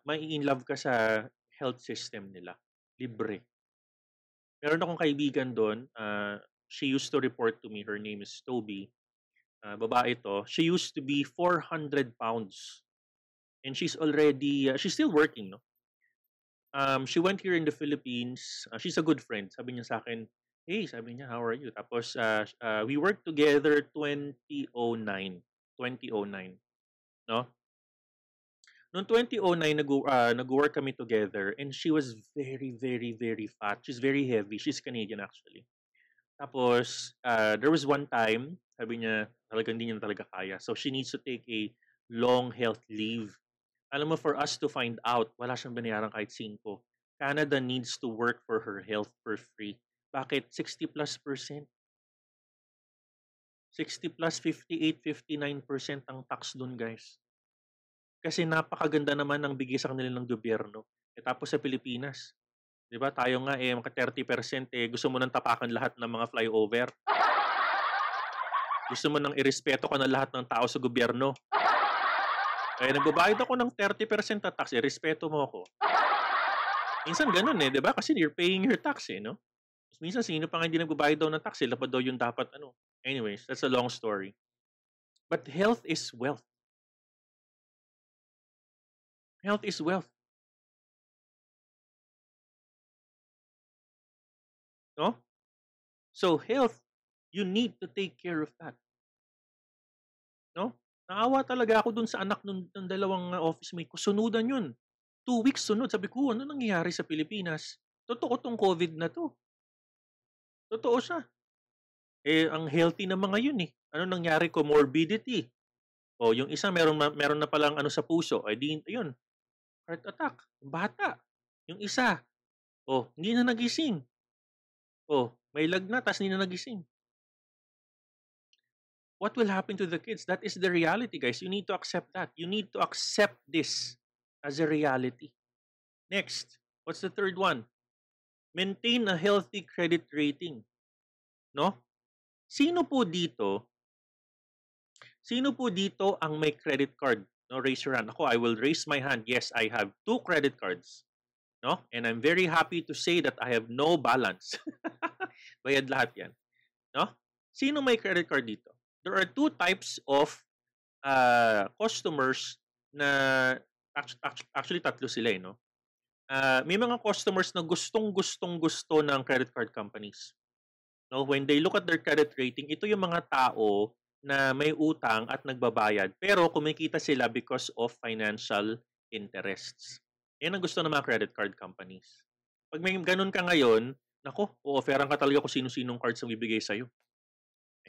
ma-in-love ka sa health system nila. Libre. Meron akong kaibigan doon, she used to report to me, her name is Toby, babae ito, she used to be 400 pounds. And she's already, she's still working, no? She went here in the Philippines, she's a good friend, sabi niya sa akin, hey, sabi niya, how are you? Tapos, we worked together 2009, no? Noong 2009, nag-work kami together and she was very, very, very fat. She's very heavy. She's Canadian actually. Tapos, there was one time, sabi niya, talagang hindi niya talaga kaya. So, she needs to take a long health leave. Alam mo, for us to find out, wala siyang binayaran kahit 5. Canada needs to work for her health for free. Bakit? 60+%. 60+, 58, 59% ang tax dun, guys. Kasi napakaganda naman ng bigay sa kanila ng gobyerno. E tapos sa Pilipinas, di ba? Tayo nga eh, mga 30%, eh, gusto mo nang tapakan lahat ng mga flyover. Gusto mo nang irespeto ka na lahat ng tao sa gobyerno. Kaya nagbabayad ako ng 30% na tax, irespeto mo ako. Minsan ganun eh, di ba? Kasi you're paying your tax eh, no? Minsan sino pa nga hindi nagbabayad daw ng tax eh, dapat daw yung dapat ano. Anyways, that's a long story. But health is wealth. Health is wealth. No? So health, you need to take care of that. No? Naawa talaga ako dun sa anak ng dalawang office mate ko. Sunudan yun. 2 weeks sunod. Sabi ko, ano nangyayari sa Pilipinas? Totoo tong COVID na to. Totoo siya. Eh, ang healthy na mga yun eh. Ano nangyari ko? Morbidity. O, yung isa meron na palang ano sa puso. Ay, di, yun. Heart attack. Bata. Yung isa. O, hindi na nagising. O, may lag na, tas hindi na nagising. What will happen to the kids? That is the reality, guys. You need to accept that. You need to accept this as a reality. Next. What's the third one? Maintain a healthy credit rating. No? Sino po dito ang may credit card? No, raise your hand. Ako, I will raise my hand. Yes, I have 2 credit cards. No? And I'm very happy to say that I have no balance. Bayad lahat yan. No? Sino may credit card dito? There are 2 types of customers na actually 3 sila eh, no? May mga customers na gustong-gusto ng credit card companies. No? When they look at their credit rating, ito yung mga tao na may utang at nagbabayad pero kumikita sila because of financial interests. Yan ang gusto ng mga credit card companies. Pag may ganun ka ngayon, nako, o-offeran ka talaga kung sino-sinong cards ang bibigay sa'yo.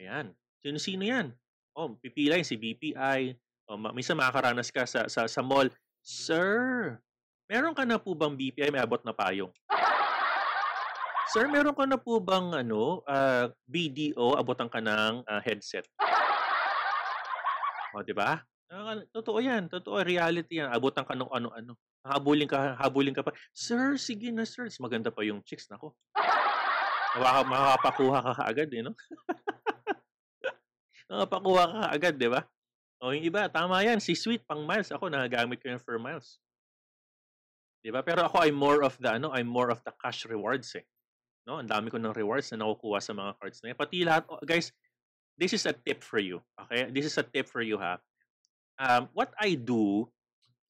Ayan. Sino-sino yan? O, pipila si BPI. O, minsan makakaranas ka sa mall. Sir, meron ka na po bang BPI? May abot na payong. Sir, meron ka na po bang BDO? Abotan ka ng headset. O, diba? Totoo yan. Totoo. Reality yan. Abotan ka ng ano-ano. Habulin ka pa. Sir, sige na, sir. Maganda pa yung chicks. Nako. Makakapakuha ka kaagad, eh, no? Nakapakuha ka agad, di ba? O yung iba, tama yan. Si Sweet, pang miles. Ako, nagagamit ko yan for miles. Di ba? Pero ako, I'm more of the cash rewards, eh. No? Ang dami ko ng rewards na nakukuha sa mga cards na yan. Pati lahat, oh, guys, this is a tip for you. Okay? This is a tip for you, ha? What I do,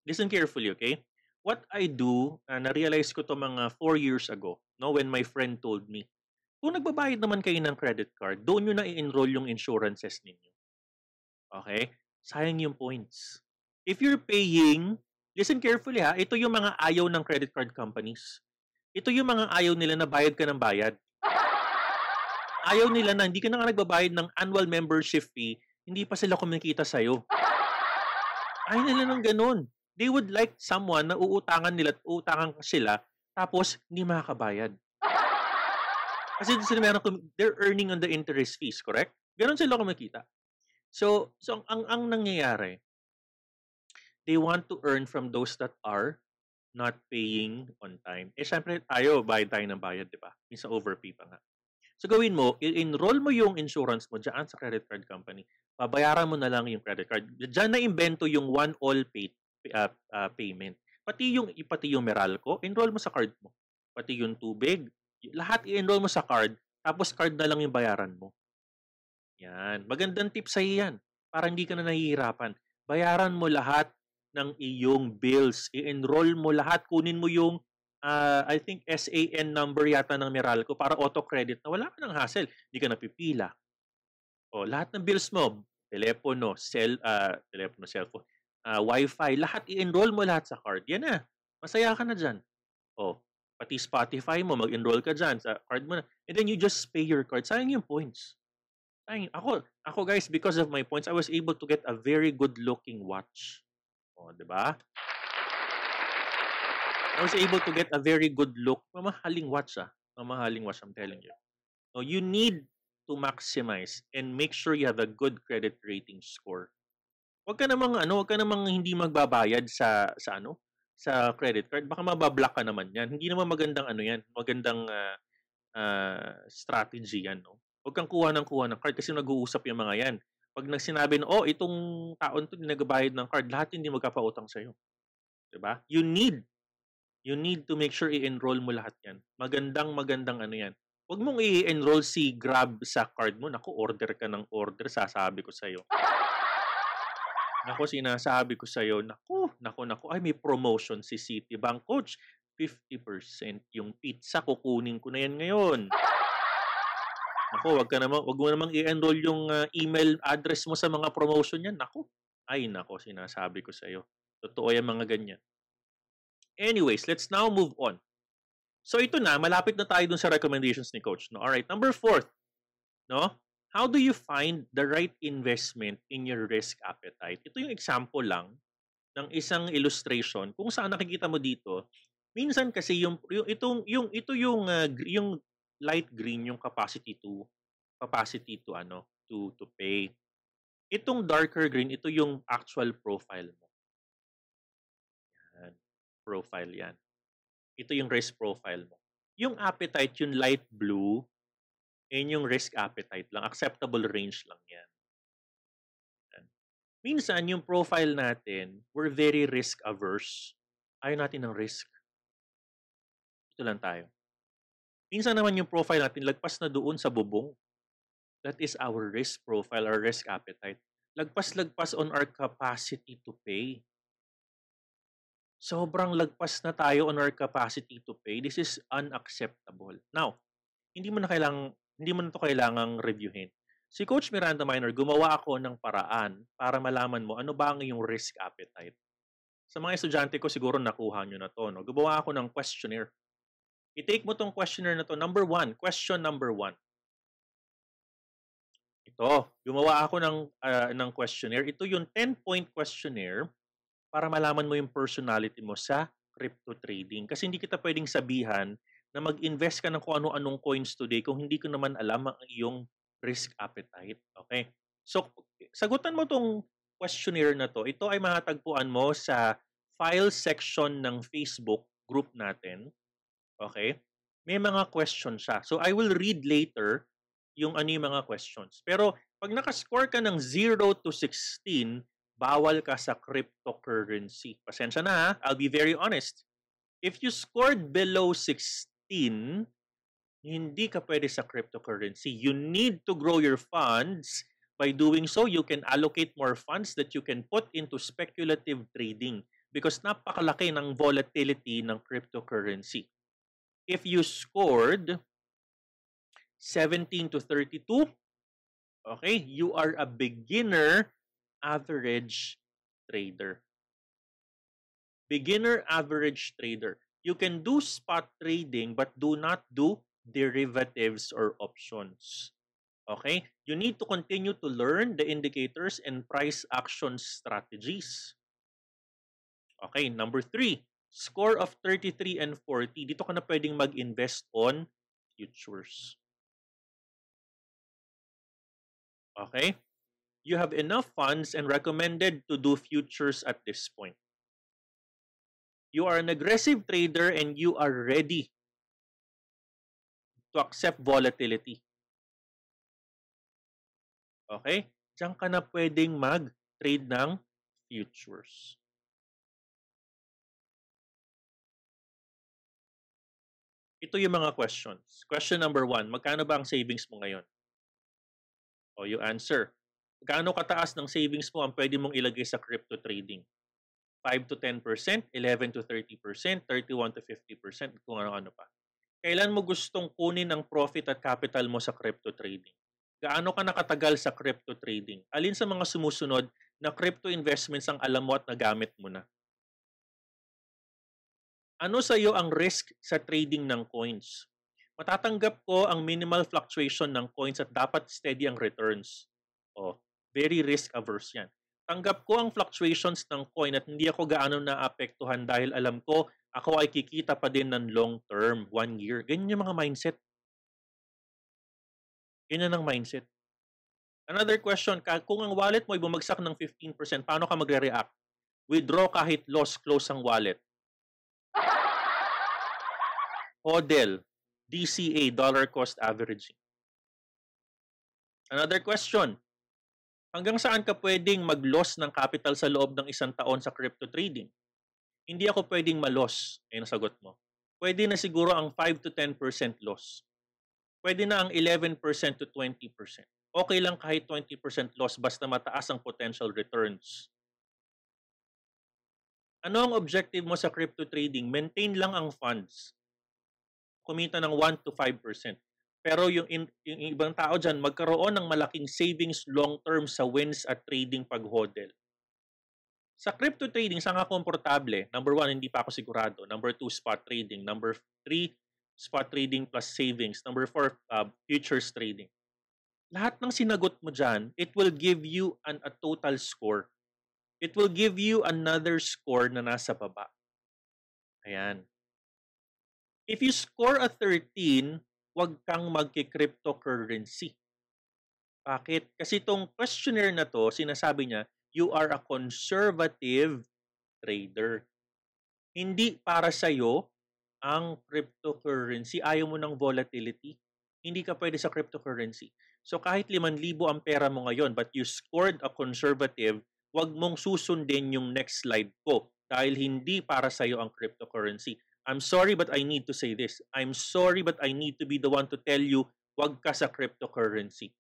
listen carefully, okay? What I do, na-realize ko to mga 4 years ago, no? When my friend told me, kung nagbabayad naman kayo ng credit card, doon nyo na i-enroll yung insurances ninyo. Okay? Sayang yung points. If you're paying, listen carefully ha, ito yung mga ayaw ng credit card companies. Ito yung mga ayaw nila na bayad ka ng bayad. Ayaw nila na hindi ka na nagbabayad ng annual membership fee, hindi pa sila kumikita sa'yo. Ayaw nila ng ganun. They would like someone na uutangan nila at uutangan sila, tapos hindi makakabayad. Kasi sila meron, they're earning on the interest fees, correct? Ganon sila kumikita. So ang nangyayari, they want to earn from those that are not paying on time. Eh, syempre, bayad tayo ng bayad, di ba? Minsan overpay pa nga. So, gawin mo, enroll mo yung insurance mo dyan sa credit card company. Pabayaran mo na lang yung credit card. Dyan na invento yung one-all payment. Pati yung Meralco, enroll mo sa card mo. Pati yung tubig, lahat i-enroll mo sa card, tapos card na lang yung bayaran mo. Yan. Magandang tip sa'yo yan. Para hindi ka na nahihirapan. Bayaran mo lahat ng iyong bills. I-enroll mo lahat. Kunin mo yung, I think, SAN number yata ng Meralco para auto-credit na wala ka ng hassle. Hindi ka napipila. O, lahat ng bills mo, telepono, cellphone, Wi-Fi, lahat i-enroll mo lahat sa card. Yan na. Masaya ka na dyan. O, pati Spotify mo, mag-enroll ka dyan sa card mo na. And then you just pay your card. Sayang yung points. Sayang. Ako guys, because of my points, I was able to get a very good-looking watch. O, diba? I was able to get a very good look. Mamahaling watch, ah. Mamahaling watch, I'm telling you. So, you need to maximize and make sure you have a good credit rating score. Huwag ka namang hindi magbabayad sa credit card, baka mabablock ka naman yan. Hindi naman magandang strategy yan. No? Huwag kang kuha ng card kasi nag-uusap yung mga yan. Pag nagsinabi na, oh, itong taon to nagbayad ng card, lahat hindi magkapautang sa'yo. Diba? You need to make sure i-enroll mo lahat yan. Magandang yan. Huwag mong i-enroll si Grab sa card mo. Naku, order ka ng order, sasabi ko sa'yo. Nako, sinasabi ko sa'yo, naku, ay may promotion si Citibank. Coach, 50% yung pizza, kukunin ko na yan ngayon. Nako, wag mo namang i-enroll yung email address mo sa mga promotion yan. Nako, sinasabi ko sa'yo. Totoo yung mga ganyan. Anyways, let's now move on. So ito na, malapit na tayo dun sa recommendations ni Coach. No? Alright, number 4. No? How do you find the right investment in your risk appetite? Ito yung example lang ng isang illustration kung saan nakikita mo dito. Minsan kasi yung light green yung capacity to pay. Itong darker green, ito yung actual profile mo. Yan. Profile yan. Ito yung risk profile mo. Yung appetite, yung light blue, yan yung risk appetite lang. Acceptable range lang yan. Minsan, yung profile natin, we're very risk averse. Ayaw natin ng risk. Ito lang tayo. Minsan naman yung profile natin, lagpas na doon sa bubong. That is our risk profile, our risk appetite. Lagpas-lagpas on our capacity to pay. Sobrang lagpas na tayo on our capacity to pay. This is unacceptable. Now, hindi mo na to kailangang reviewin. Si Coach Miranda Miner, gumawa ako ng paraan para malaman mo ano ba ang iyong risk appetite. Sa mga estudyante ko, siguro nakuha nyo na to. No? Gumawa ako ng questionnaire. I-take mo tong questionnaire na to. Question number one. Ito, gumawa ako ng questionnaire. Ito yung 10-point questionnaire para malaman mo yung personality mo sa crypto trading. Kasi hindi kita pwedeng sabihan na mag-invest ka ng kung ano-anong coins today kung hindi ko naman alam ang iyong risk appetite. Okay? So, sagutan mo tong questionnaire na to. Ito ay matatagpuan mo sa file section ng Facebook group natin. Okay? May mga questions siya. So, I will read later yung ano yung mga questions. Pero, pag nakascore ka ng 0 to 16, bawal ka sa cryptocurrency. Pasensya na ha. I'll be very honest. If you scored below 16, hindi ka pwede sa cryptocurrency. You need to grow your funds. By doing so, you can allocate more funds that you can put into speculative trading because napakalaki ng volatility ng cryptocurrency. If you scored 17 to 32, okay, you are a beginner average trader. Beginner average trader. You can do spot trading but do not do derivatives or options. Okay? You need to continue to learn the indicators and price action strategies. Okay, number 3, score of 33 and 40. Dito ka na pwedeng mag-invest on futures. Okay? You have enough funds and recommended to do futures at this point. You are an aggressive trader and you are ready to accept volatility. Okay? Diyan ka na pwedeng mag-trade ng futures. Ito yung mga questions. Question number 1, magkano ba ang savings mo ngayon? O you answer. Gaano kataas ng savings mo ang pwede mong ilagay sa crypto trading? 5 to 10%, 11 to 30%, 31 to 50%, kung ano-ano pa. Kailan mo gustong kunin ang profit at capital mo sa crypto trading? Gaano ka nakatagal sa crypto trading? Alin sa mga sumusunod na crypto investments ang alam mo at nagamit mo na? Ano sa iyo ang risk sa trading ng coins? Matatanggap ko ang minimal fluctuation ng coins at dapat steady ang returns. Oh, very risk-averse yan. Tanggap ko ang fluctuations ng coin at hindi ako gaano naapektuhan dahil alam ko ako ay kikita pa din ng long term, 1 year. Ganyan yung mga mindset. Ganyan ang mindset. Another question, kung ang wallet mo ay bumagsak ng 15%, paano ka magre-react? Withdraw kahit loss, close ang wallet. HODL, DCA, dollar cost averaging. Another question, hanggang saan ka pwedeng mag-loss ng capital sa loob ng isang taon sa crypto trading? Hindi ako pwedeng ma-loss. Ayun ang sagot mo. Pwede na siguro ang 5 to 10% loss. Pwede na ang 11% to 20%. Okay lang kahit 20% loss basta mataas ang potential returns. Ano ang objective mo sa crypto trading? Maintain lang ang funds. Kumita ng 1 to 5%. Pero yung ibang tao dyan, magkaroon ng malaking savings long-term sa wins at trading pag-hodl. Sa crypto trading, saan ka komportable? Number 1, hindi pa ako sigurado. Number 2, spot trading. Number 3, spot trading plus savings. Number 4, futures trading. Lahat ng sinagot mo dyan, it will give you a total score. It will give you another score na nasa baba. Ayan. If you score a 13, huwag kang magki-cryptocurrency. Bakit? Kasi itong questionnaire na to, sinasabi niya, you are a conservative trader. Hindi para sa'yo ang cryptocurrency. Ayaw mo ng volatility. Hindi ka pwede sa cryptocurrency. So kahit 5,000 ang pera mo ngayon, but you scored a conservative, huwag mong susundin yung next slide ko dahil hindi para sa'yo ang cryptocurrency. I'm sorry but I need to say this. I'm sorry but I need to be the one to tell you wag ka sa cryptocurrency.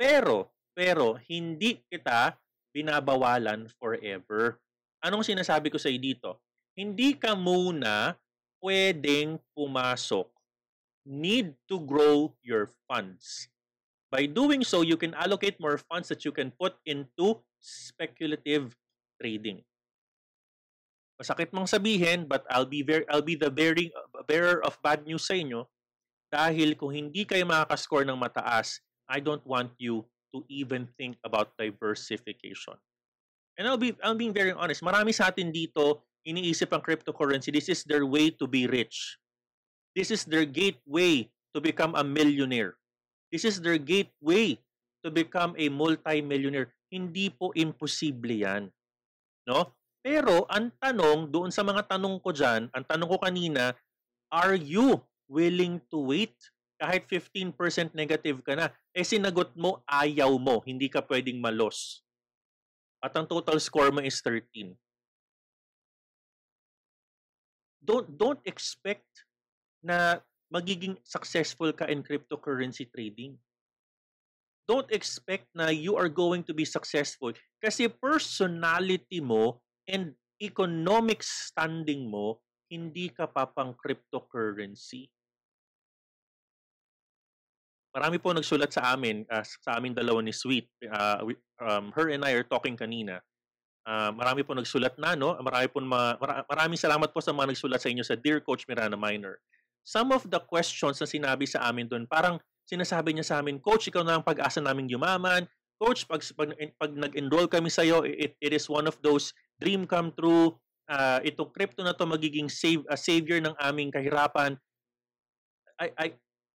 Pero hindi kita binabawalan forever. Anong sinasabi ko sa iyo dito? Hindi ka muna pwedeng pumasok. Need to grow your funds. By doing so, you can allocate more funds that you can put into speculative trading. Masakit mang sabihin, but I'll be the bearer of bad news sa inyo, dahil kung hindi kayo makakascore ng mataas, I don't want you to even think about diversification. And I'm being very honest. Marami sa atin dito iniisip ang cryptocurrency. This is their way to be rich. This is their gateway to become a millionaire. This is their gateway to become a multi-millionaire. Hindi po imposible yan. No? Pero ang tanong, doon sa mga tanong ko dyan, ang tanong ko kanina, are you willing to wait? Kahit 15% negative ka na, eh sinagot mo, ayaw mo. Hindi ka pwedeng malos. At ang total score mo is 13. Don't expect na magiging successful ka in cryptocurrency trading. Don't expect na you are going to be successful kasi personality mo and economic standing mo, hindi ka pa pang cryptocurrency. Marami po nagsulat sa amin dalawa ni Sweet. Her and I are talking kanina. Marami po nagsulat na, no? Maraming salamat po sa mga nagsulat sa inyo sa Dear Coach Miranda Miner. Some of the questions na sinabi sa amin doon, parang sinasabi niya sa amin, Coach, ikaw na ang pag-asa naming yumaman. Coach, pag nag-enroll kami sa'yo, it is one of those dream come true. Itong crypto na to magiging savior ng aming kahirapan.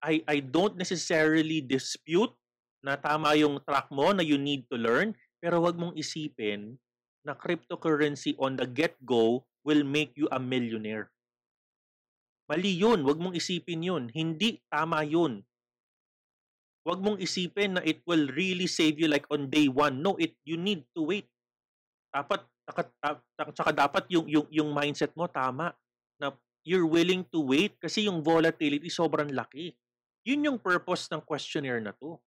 I don't necessarily dispute na tama yung track mo na you need to learn, pero wag mong isipin na cryptocurrency on the get-go will make you a millionaire. Mali yun. Huwag mong isipin yun. Hindi tama yun. Huwag mong isipin na it will really save you like on day one. No, you need to wait. Dapat yung mindset mo tama na you're willing to wait kasi yung volatility sobrang laki. Yun yung purpose ng questionnaire na to.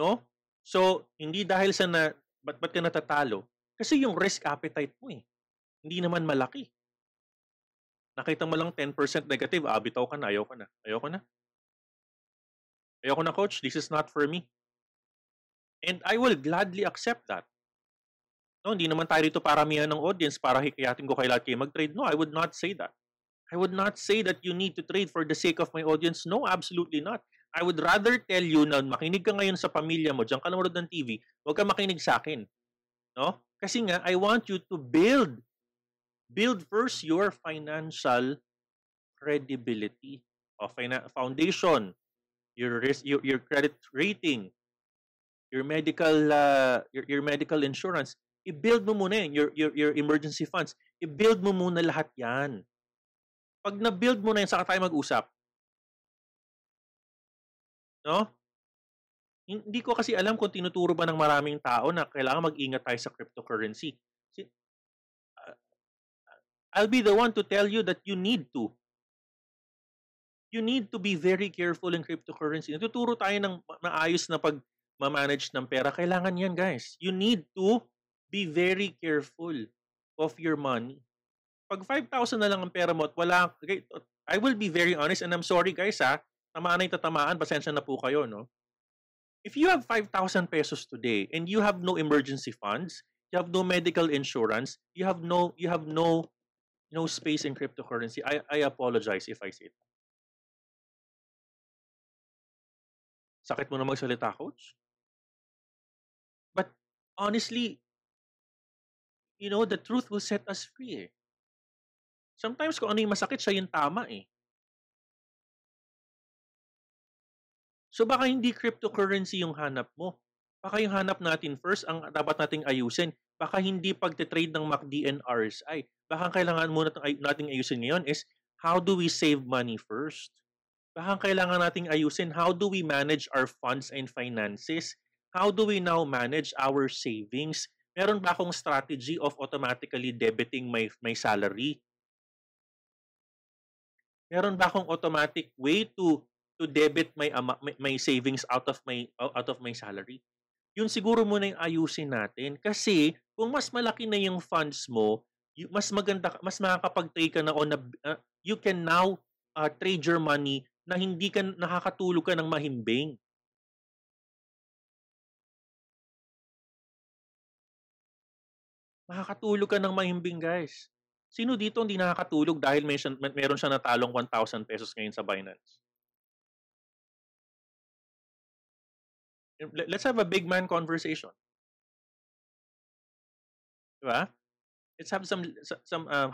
No? So, hindi dahil sa ba't ka natatalo? Kasi yung risk appetite mo eh. Hindi naman malaki. Nakita mo lang 10% negative, bitaw ka na, ayoko na coach, this is not for me. And I will gladly accept that. No, hindi naman tayo rito paramihan ng audience para hikayatin ko kay lahat kayo mag-trade. No, I would not say that. I would not say that you need to trade for the sake of my audience. No, absolutely not. I would rather tell you na makinig ka ngayon sa pamilya mo, diyan ka nanonood ng TV, huwag ka makinig sa akin. No? Kasi nga, I want you to build first your financial credibility or foundation, your credit rating, your medical insurance. I-build mo muna your emergency funds. I-build mo muna lahat yan. Pag na-build mo na yan, saka tayo mag-usap. No? Hindi ko kasi alam kung tinuturo ba ng maraming tao na kailangan mag-ingat tayo sa cryptocurrency. I'll be the one to tell you that you need to. You need to be very careful in cryptocurrency. Natuturo tayo ng maayos na pag-manage ng pera. Kailangan yan, guys. You need to be very careful of your money. Pag 5,000 na lang ang pera mo at wala... Okay, I will be very honest and I'm sorry, guys, ha? Tamaan na yung tatamaan, pasensya na po kayo, no? If you have 5,000 pesos today and you have no emergency funds, you have no medical insurance, you have no space in cryptocurrency, I apologize if I say that. Sakit mo na magsalita, Coach. But honestly, you know, the truth will set us free, eh. Sometimes kung ano yung masakit, siya yung tama, eh. So baka hindi cryptocurrency yung hanap mo. Baka yung hanap natin first, ang dapat nating ayusin. Baka hindi pagte-trade ng MACD and RSI. Baka kailangan muna nating ayusin ngayon is, how do we save money first? Baka kailangan nating ayusin, how do we manage our funds and finances? How do we now manage our savings? Meron ba akong strategy of automatically debiting my salary? Meron ba akong automatic way to debit my savings out of my salary? Yun siguro muna yung ayusin natin kasi kung mas malaki na yung funds mo, mas maganda, mas makakapag-trade ka na on you can now trade your money na hindi ka nakakatulog ka ng mahimbing. Nakakatulog ka ng mahimbing, guys. Sino dito hindi nakakatulog dahil meron siya natalong 1,000 pesos ngayon sa Binance? Let's have a big man conversation. Diba? Let's have some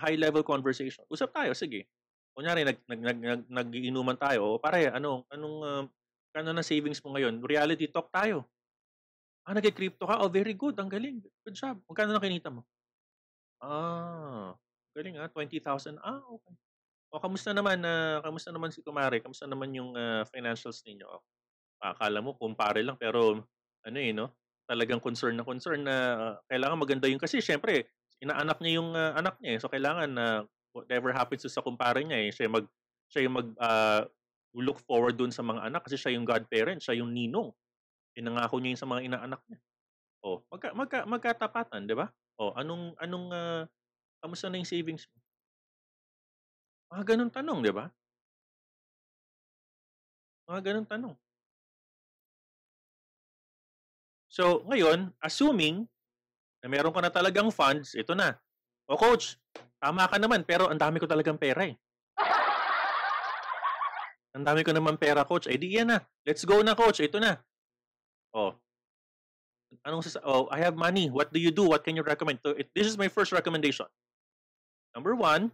high-level conversation. Usap tayo, sige. Kunyari, nag-iinuman tayo. O pare, anong na savings mo ngayon? Reality talk tayo. Nag-crypto ka? Oh, very good. Ang galing. Good job. Magkano na kinita mo? Galing 20,000. Okay. O, kamusta naman si Kumare? Kamusta naman yung financials ninyo? Akala mo, kumpare lang, pero talagang concern na kailangan maganda yung kasi syempre, inaanak niya yung anak niya. So, kailangan na whatever happens sa kumpare niya, siya yung look forward dun sa mga anak kasi siya yung godparent, siya yung ninong. Pinangako niya yun sa mga inaanak niya. O, magkatapatan, di ba? O, anong kamusta na yung savings mo? Ganun tanong, di ba? Ganun tanong. So, ngayon, assuming na meron ka na talagang funds, ito na. O coach, tama ka naman, pero ang dami ko talagang pera eh. Ang dami ko naman pera, coach. Eh, di yan na. Let's go na, coach. Ito na. O. I have money. What do you do? What can you recommend? So, this is my first recommendation. Number 1,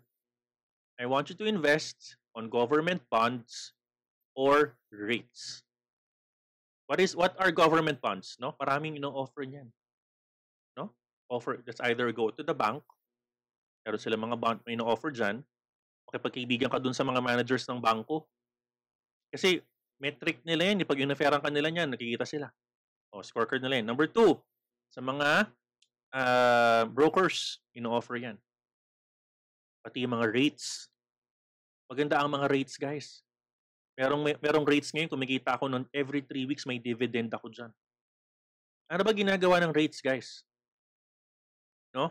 I want you to invest on government bonds or REITs. What are government bonds? No? Maraming ino-offer niyan. No? Offer, that's either go to the bank, pero sila mga bond may ino-offer dyan, makipagkaibigan ka dun sa mga managers ng banko. Kasi, metric nila yan, pag inoferan ka nila yan, nakikita sila. O, scorecard nila yan. Number 2, sa mga brokers, ino-offer yan. Pati yung mga rates. Maganda ang mga rates, guys. Merong rates ngayon, kumikita ako noon every 3 weeks may dividend ako dyan. Ano ba ginagawa ng rates, guys? No?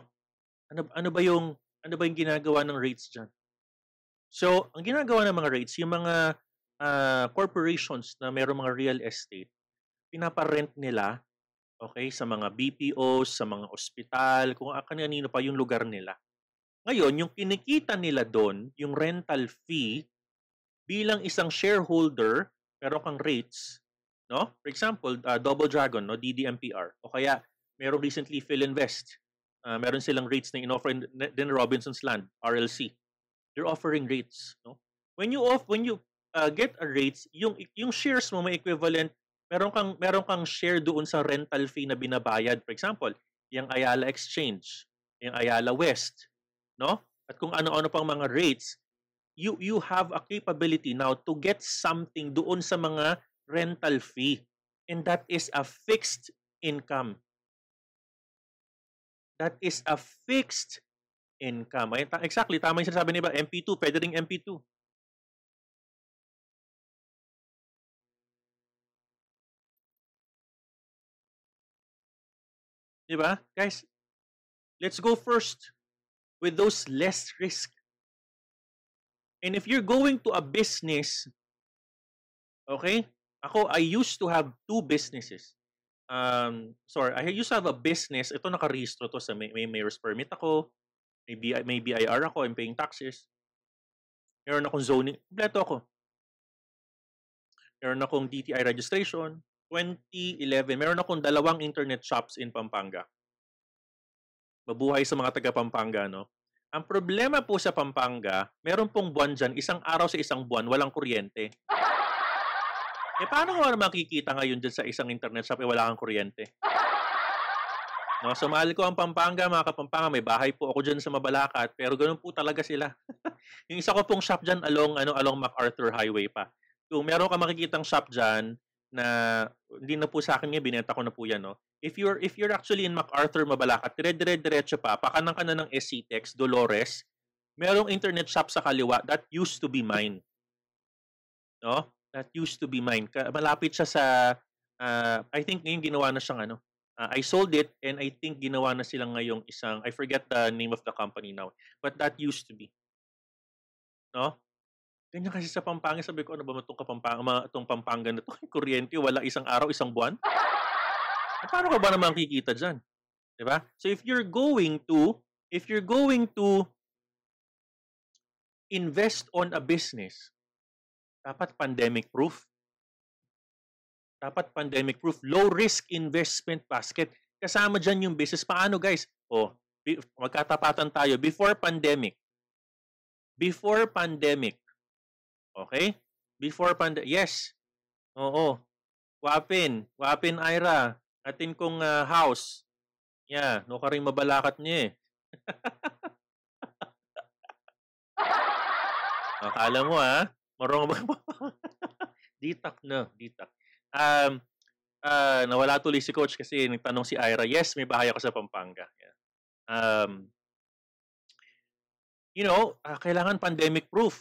Ano ba yung ginagawa ng rates dyan? So, ang ginagawa ng mga rates, yung mga corporations na merong mga real estate, pinaparent nila, okay, sa mga BPOs, sa mga ospital, kung kanino pa yung lugar nila. Ngayon, yung kinikita nila doon, yung rental fee, bilang isang shareholder, meron kang rates, no? For example, Double Dragon, no? DDMPR. O kaya, meron recently Phil Invest. Meron silang rates na in-offer din Robinson's Land, RLC. They're offering rates, no? When you get a rates, yung shares mo may equivalent, meron kang share doon sa rental fee na binabayad. For example, yung Ayala Exchange, yung Ayala West, no? At kung ano-ano pang mga rates, you have a capability now to get something doon sa mga rental fee. And that is a fixed income. That is a fixed income. Exactly, tama yung sinasabi niya ba? MP2, pwede rin MP2. Diba? Guys, let's go first with those less risk. And if you're going to a business, okay? I used to have 2 businesses. I used to have a business. Ito nakarehistro to sa may mayor's permit ako. May BIR ako. I'm paying taxes. Meron akong zoning. Kompleto ako. Meron akong DTI registration. 2011. Meron akong 2 internet shops in Pampanga. Mabuhay sa mga taga Pampanga, no? Ang problema po sa Pampanga, meron pong buwan dyan, isang araw sa isang buwan, walang kuryente. Paano nga makikita ngayon dyan sa isang internet shop, wala kang kuryente? No, so, mahal ko ang Pampanga, mga kapampanga, may bahay po ako dyan sa Mabalacat, pero ganun po talaga sila. Yung isa ko pong shop dyan, along MacArthur Highway pa. Kung meron ka makikitang shop dyan, na hindi na po sa akin yung binenta ko na po yan, no? If you're actually in MacArthur, Mabalacat, dire-diretso pa, pakanan ka na ng SCTEX, Dolores, merong internet shop sa kaliwa, that used to be mine. No? That used to be mine. Malapit siya sa, I think ngayon ginawa na siyang ano. I sold it and I think ginawa na silang ngayong isang, I forget the name of the company now, but that used to be. No? Ganyan kasi sa Pampanga, sabi ko, ano ba itong Pampanga na ito? Kuryente, wala isang araw, isang buwan? At paano ka ba naman kikita dyan? Diba? So, if you're going to invest on a business, dapat pandemic-proof. Dapat pandemic-proof. Low-risk investment basket. Kasama dyan yung business. Paano, guys? O, magkatapatan tayo. Before pandemic. Okay? Yes. Oo. Wapin, Ira. Atin kong house. Yeah. No ka rin mabalakat niya eh. Akala mo ha? Marong ba? Ditak na. Nawala tuloy si Coach kasi nagtanong si Ira. Yes, may bahay ako sa Pampanga. Yeah. Kailangan pandemic-proof.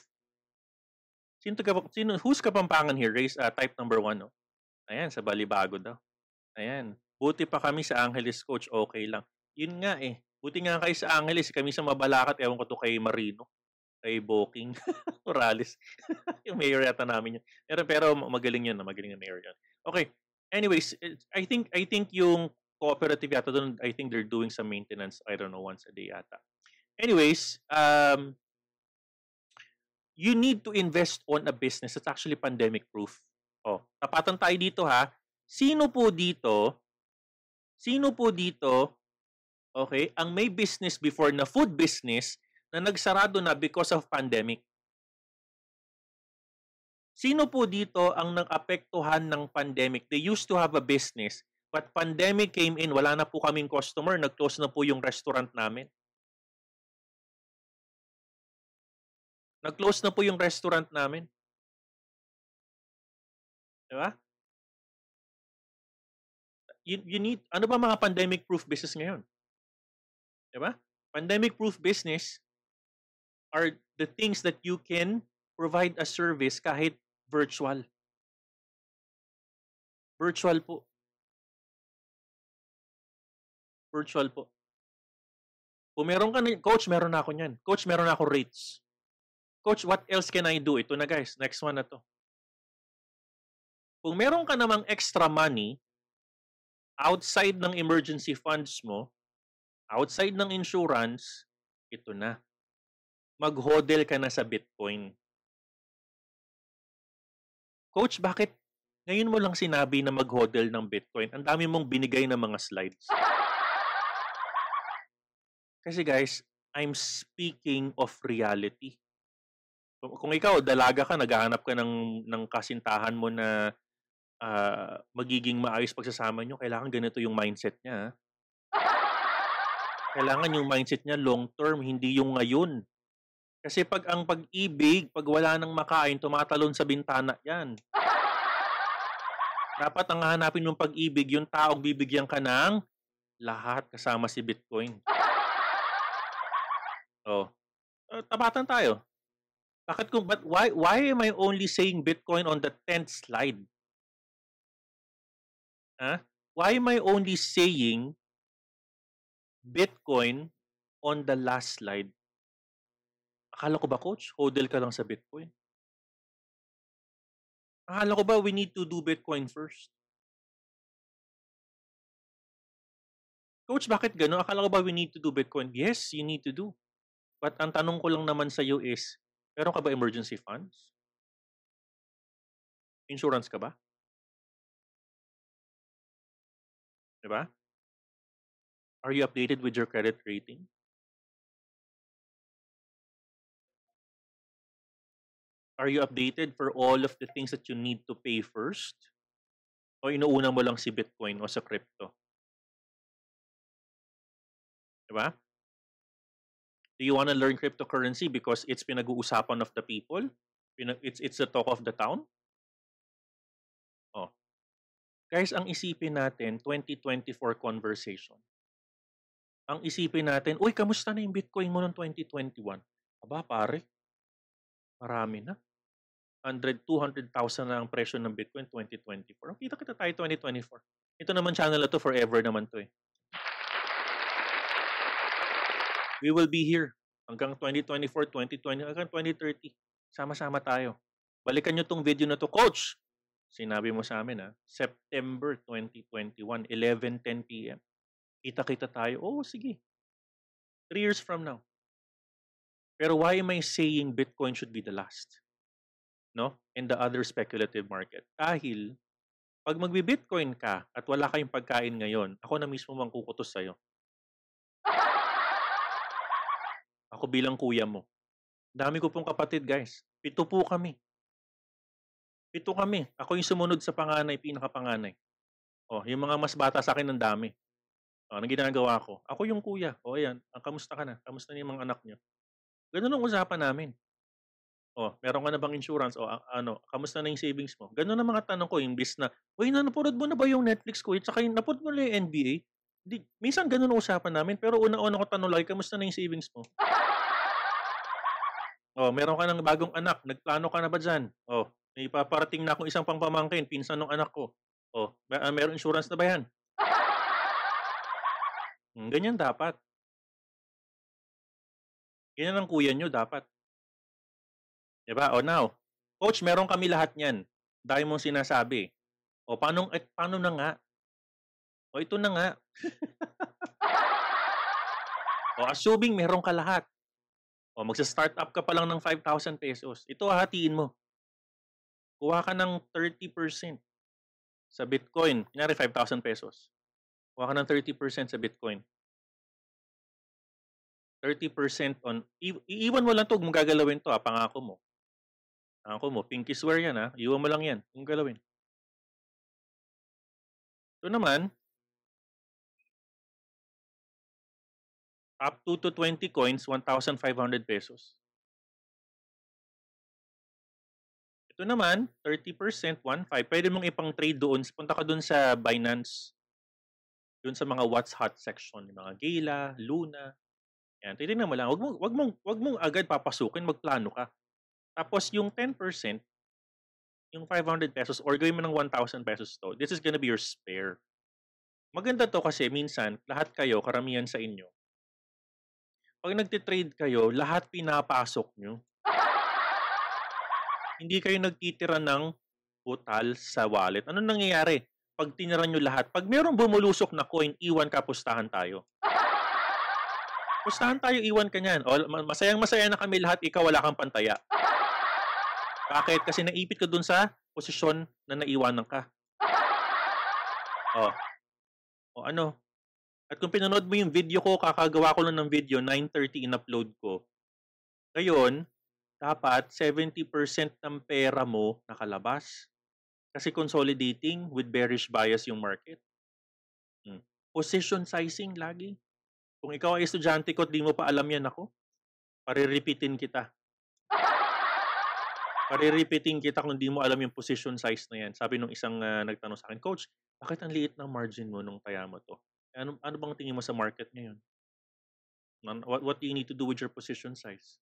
Who's Kapampangan here? Raise type number 1, no? Ayan, sa Balibago daw. Ayan. Buti pa kami sa Angeles, Coach. Okay lang. Yun nga eh. Buti nga kayo sa Angeles. Kami sa Mabalacat. Ewan ko to kay Marino. Kay Boking. Morales. Yung mayor yata namin yun. Pero magaling yun. Magaling na mayor yun. Okay. Anyways, I think yung cooperative yata doon, I think they're doing some maintenance. I don't know, once a day yata. Anyways, you need to invest on a business that's actually pandemic-proof. Oh, tapatan tayo dito ha. Sino po dito, okay, ang may business before na food business na nagsarado na because of pandemic? Sino po dito ang nang-apektuhan ng pandemic? They used to have a business, but pandemic came in, wala na po kaming customer, nag-close na po yung restaurant namin. Nag-close na po yung restaurant namin. Diba? You need, ano ba mga pandemic-proof business ngayon? Diba? Pandemic-proof business are the things that you can provide a service kahit virtual. Virtual po. Kung meron ka, Coach, meron na ako niyan. Coach, meron na ako rates. Coach, what else can I do? Ito na guys, next one na to. Kung meron ka namang extra money outside ng emergency funds mo, outside ng insurance, ito na. Mag-hodl ka na sa Bitcoin. Coach, bakit ngayon mo lang sinabi na mag-hodl ng Bitcoin? Ang dami mong binigay ng mga slides. Kasi guys, I'm speaking of reality. Kung ikaw, dalaga ka, naghahanap ka ng kasintahan mo na magiging maayos pagsasama nyo, kailangan ganito yung mindset niya. Kailangan yung mindset niya long term, hindi yung ngayon. Kasi pag ang pag-ibig, pag wala nang makain, tumatalon sa bintana yan. Dapat ang hahanapin yung pag-ibig, yung taong bibigyan ka ng lahat kasama si Bitcoin. Oh, tapatan tayo. Why am I only saying Bitcoin on the 10th slide? Huh? Why am I only saying Bitcoin on the last slide? Akala ko ba, Coach, hodl ka lang sa Bitcoin? Akala ko ba we need to do Bitcoin first? Coach, bakit gano'n? Akala ko ba we need to do Bitcoin? Yes, you need to do. But ang tanong ko lang naman sa iyo is, meron ka ba emergency funds? Insurance ka ba? Diba? Are you updated with your credit rating? Are you updated for all of the things that you need to pay first? O inuuna mo lang si Bitcoin o sa crypto? Diba? Do you want to learn cryptocurrency because it's pinag-uusapan of the people? It's the talk of the town? Oh. Guys, ang isipin natin, 2024 conversation. Ang isipin natin, uy, kamusta na yung Bitcoin mo noong 2021? Aba, pare, marami na. 200,000 na ang presyo ng Bitcoin 2024. Kita tayo 2024. Ito naman channel na to, forever naman to eh. We will be here hanggang 2024, 2020, hanggang 2030. Sama-sama tayo. Balikan nyo tong video na to, Coach! Sinabi mo sa amin, ha? September 2021, 11:10 p.m. Kita-kita tayo. Oo, sige. 3 years from now. Pero why am I saying Bitcoin should be the last? No? In the other speculative market. Dahil, pag magbi-Bitcoin ka at wala kayong pagkain ngayon, ako na mismo mang kukutos sa'yo. Ako bilang kuya mo. Dami ko pong kapatid, guys. 7 po kami. 7 kami. Ako yung sumunod sa panganay, pinakapanganay. O, yung mga mas bata sa akin, ang dami. O, ang ginagawa ko. Ako yung kuya. O, ayan. Kamusta ka na? Kamusta na yung mga anak niyo? Ganun ang usapan namin. O, meron ka na bang insurance? O, ano, kamusta na yung savings mo? Ganun ang mga tanong ko. Imbis na, uy, napurod mo na ba yung Netflix ko? At saka yung napurod mo na yung NBA? Di, minsan ganun ang usapan namin. Pero una-una ko tanong lagi, kamusta na yung savings mo? Oh, meron ka ng bagong anak. Nagplano ka na ba dyan? Oh, may paparating na akong isang pangpamangkin, pinsan ng anak ko. Oh, meron insurance na ba yan? Ganyan dapat. Ganyan ang kuya nyo dapat. Diba? Oh, now, Coach, meron kami lahat yan. Dahil mong sinasabi. Oh, paano na nga? Oh, ito na nga. Oh, assuming meron ka lahat. O, magsa-start up ka pa lang ng 5,000 pesos. Ito, hatiin mo. Kuha ka ng 30% sa Bitcoin. Kunyari, 5,000 pesos. Kuha ka ng 30% sa Bitcoin. 30% on... Iiwan mo lang ito kung gagalawin ito, ha? Pangako mo. Pangako mo. Pinky swear yan, ha? Iwan mo lang yan kung galawin. Ito naman, up to 20 coins, 1,500 pesos. Ito naman, 30%, 1.5. Pwede mong ipang-trade doon. Punta ka doon sa Binance. Doon sa mga What's Hot section. Yung mga Gala, Luna. Yan, titignan mo lang. Wag mong agad papasukin. Magplano ka. Tapos yung 10%, yung 500 pesos, or gawin mo ng 1,000 pesos to. This is gonna be your spare. Maganda to kasi minsan, lahat kayo, karamihan sa inyo, pag nagtitrade kayo, lahat pinapasok nyo. Hindi kayo nagtitira ng total sa wallet. Ano nangyayari? Pag tinira nyo lahat, pag merong bumulusok na coin, iwan ka, pustahan tayo. Pustahan tayo, iwan ka nyan. O, masayang-masaya na kami lahat, ikaw wala kang pantaya. Bakit? Kasi naipit ka dun sa posisyon na naiwanan ka. O ano? At kung pinanood mo yung video ko, kakagawa ko lang ng video, 9:30 in-upload ko. Ngayon, dapat 70% ng pera mo nakalabas. Kasi consolidating with bearish bias yung market. Position sizing lagi. Kung ikaw ay estudyante ko at di mo pa alam yan ako, parirepeatin kita. Parirepeatin kita kung di mo alam yung position size na yan. Sabi nung isang nagtanong sa akin, Coach, bakit ang liit ng margin mo nung kaya mo to? Ano bang tingin mo sa market ngayon? What do you need to do with your position size?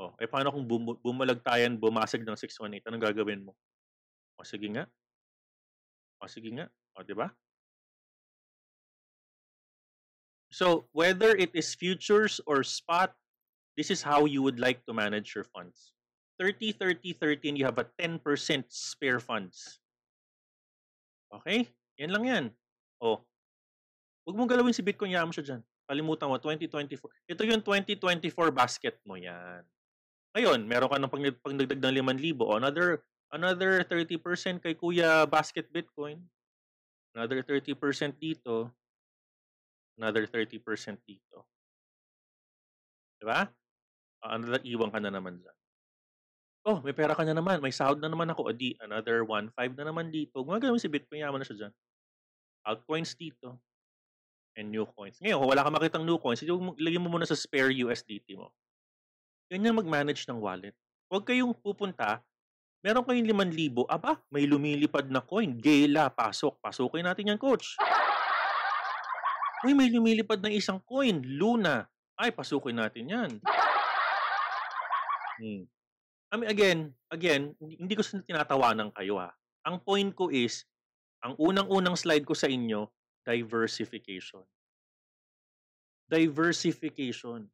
Oh, eh paano kung bumalagtayan, bumasag ng 618? Anong gagawin mo? O sige nga. O sige nga. O diba? So, whether it is futures or spot, this is how you would like to manage your funds. 30-30-13, you have a 10% spare funds. Okay? Yan lang yan. Oh, huwag mong galawin si Bitcoin, yaan mo siya dyan. Kalimutan mo, 2024. Ito yung 2024 basket mo, yan. Ngayon, meron ka ng pagdagdag ng 5,000. O, another 30% kay Kuya Basket Bitcoin. Another 30% dito. Another 30% dito. Diba? Another iwan ka na naman dyan. Oh, may pera ka na naman. May sahod na naman ako. O di, another 1.5 na naman dito. Huwag mong galawin si Bitcoin, yaan mo na siya dyan. Altcoins dito. And new coins. Ngayon, kung wala ka makitang new coins, ilagay mo muna sa spare USDT mo. Yun yung mag-manage ng wallet. Huwag kayong pupunta, meron kayong 5,000, aba, may lumilipad na coin. Gala, pasok. Pasukin natin yan, Coach. Uy, may lumilipad na isang coin. Luna. Ay, pasukin natin yan. I mean, again, hindi ko tinatawanan kayo, ha. Ang point ko is, ang unang-unang slide ko sa inyo, diversification. Diversification.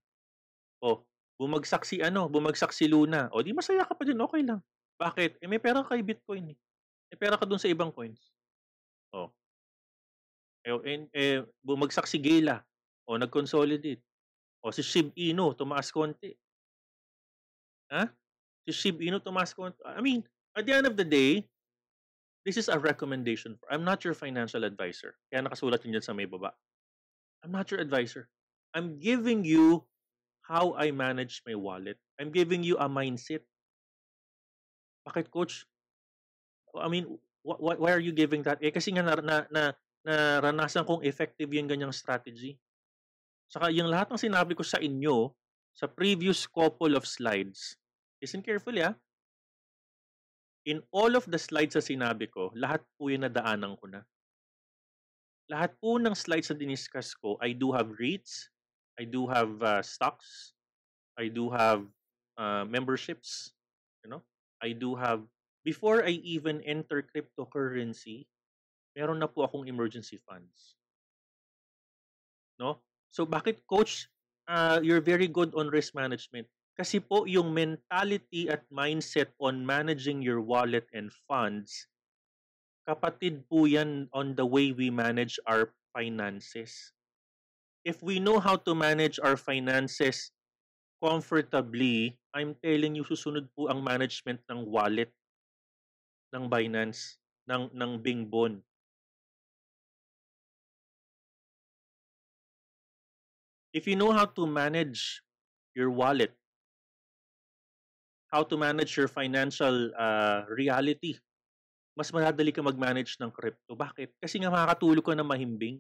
Oh, Bumagsak si ano, bumagsak si Luna. O di masaya ka pa dyan, okay lang. Bakit? Eh, may pera kay Bitcoin eh. May pera ka dun sa ibang coins. O. Eh, bumagsak si Gela. O, nag-consolidate. O, si Shib Inu, tumaas konti. Ha? Si Shib Inu, tumaas konti. I mean, at the end of the day, this is a recommendation. I'm not your financial advisor. Kaya nakasulat yun dyan sa may baba. I'm not your advisor. I'm giving you how I manage my wallet. I'm giving you a mindset. Bakit, coach? I mean, why are you giving that? Eh, kasi nga naranasan kong effective yung ganyang strategy. Saka yung lahat ng sinabi ko sa inyo sa previous couple of slides. Listen carefully, ha? In all of the slides na sinabi ko, lahat po yung nadaanan ko na. Lahat po ng slides na diniscuss ko, I do have REITs, I do have stocks, I do have memberships, you know? I do have, before I even enter cryptocurrency, meron na po akong emergency funds. No? So bakit, coach, you're very good on risk management? Kasi po yung mentality at mindset on managing your wallet and funds, kapatid po yan on the way we manage our finances. If we know how to manage our finances comfortably, I'm telling you, susunod po ang management ng wallet, ng Binance, ng Bingbon. If you know how to manage your wallet, how to manage your financial reality, mas madadali ka mag-manage ng crypto. Bakit? Kasi nga makakatulog ka na mahimbing.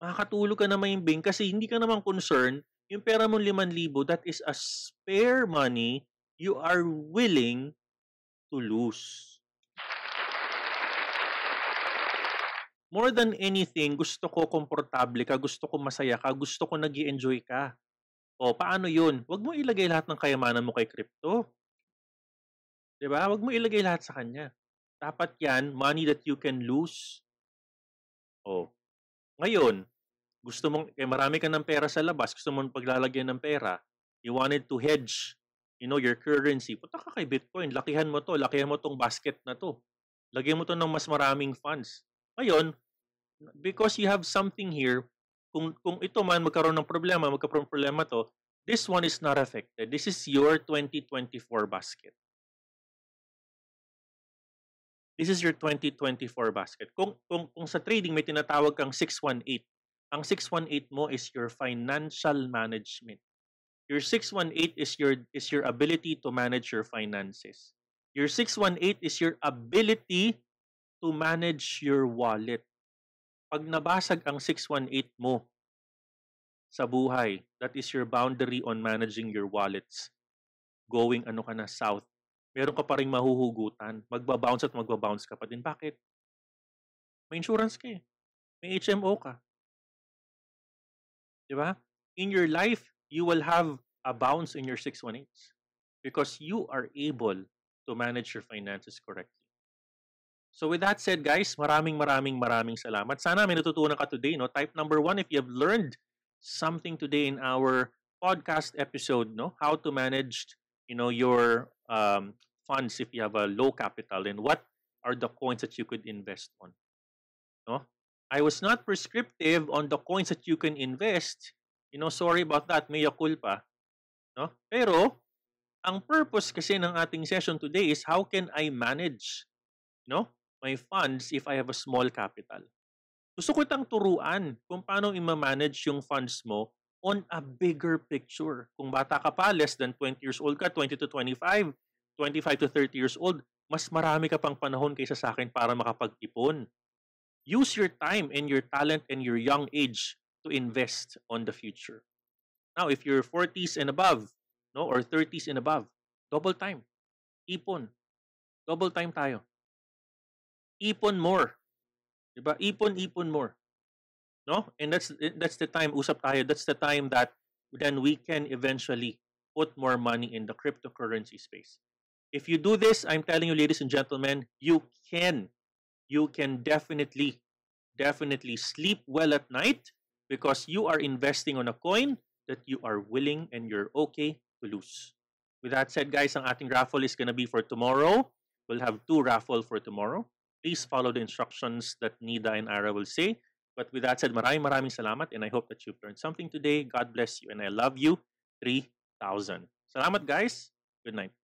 Makakatulog ka na mahimbing kasi hindi ka naman concerned. Yung pera mong 5,000, that is a spare money you are willing to lose. More than anything, gusto ko komportable ka, gusto ko masaya ka, gusto ko nag-i-enjoy ka. O, paano yun? Huwag mo ilagay lahat ng kayamanan mo kay crypto. Diba? Huwag mo ilagay lahat sa kanya. Dapat yan, money that you can lose. O. Ngayon, gusto mong, eh, marami ka ng pera sa labas, gusto mong paglalagyan ng pera, you wanted to hedge, you know, your currency. Punta ka kay Bitcoin, lakihan mo to, lakihan mo tong basket na to. Lagyan mo to ng mas maraming funds. Ngayon, because you have something here, kung ito man magkaroon ng problema to, this one is not affected. This is your 2024 basket. This is your 2024 basket. Kung sa trading may tinatawag kang 618. Ang 618 mo is your financial management. Your 618 is your ability to manage your finances. Your 618 is your ability to manage your wallet. Pag nabasag ang 618 mo sa buhay, that is your boundary on managing your wallets. Going ano ka na, south. Meron ka pa rin mahuhugutan. Magbabounce at magbabounce ka pa din. Bakit? May insurance ka eh. May HMO ka. Diba? In your life, you will have a bounce in your 618 because you are able to manage your finances correctly. So with that said, guys, maraming salamat. Sana may natutunan ka today, no? Type number 1 if you have learned something today in our podcast episode, no? How to manage, you know, your funds if you have a low capital and what are the coins that you could invest on. No? I was not prescriptive on the coins that you can invest. You know, sorry about that. Mea culpa. No? Pero ang purpose kasi ng ating session today is how can I manage, no, my funds if I have a small capital. Gusto ko itang turuan kung paano i-manage yung funds mo on a bigger picture. Kung bata ka pa, less than 20 years old ka, 20 to 25, 25 to 30 years old, mas marami ka pang panahon kaysa sa akin para makapag-ipon. Use your time and your talent and your young age to invest on the future. Now, if you're 40s and above, no, or 30s and above, double time. Ipon. Double time tayo. Ipon more. Diba? Ipon more. No? And that's the time, usap tayo, that's the time that then we can eventually put more money in the cryptocurrency space. If you do this, I'm telling you, ladies and gentlemen, you can definitely sleep well at night because you are investing on a coin that you are willing and you're okay to lose. With that said, guys, ang ating raffle is gonna be for tomorrow. We'll have two raffle for tomorrow. Please follow the instructions that Nida and Ara will say. But with that said, maraming salamat, and I hope that you've learned something today. God bless you, and I love you 3,000. Salamat, guys. Good night.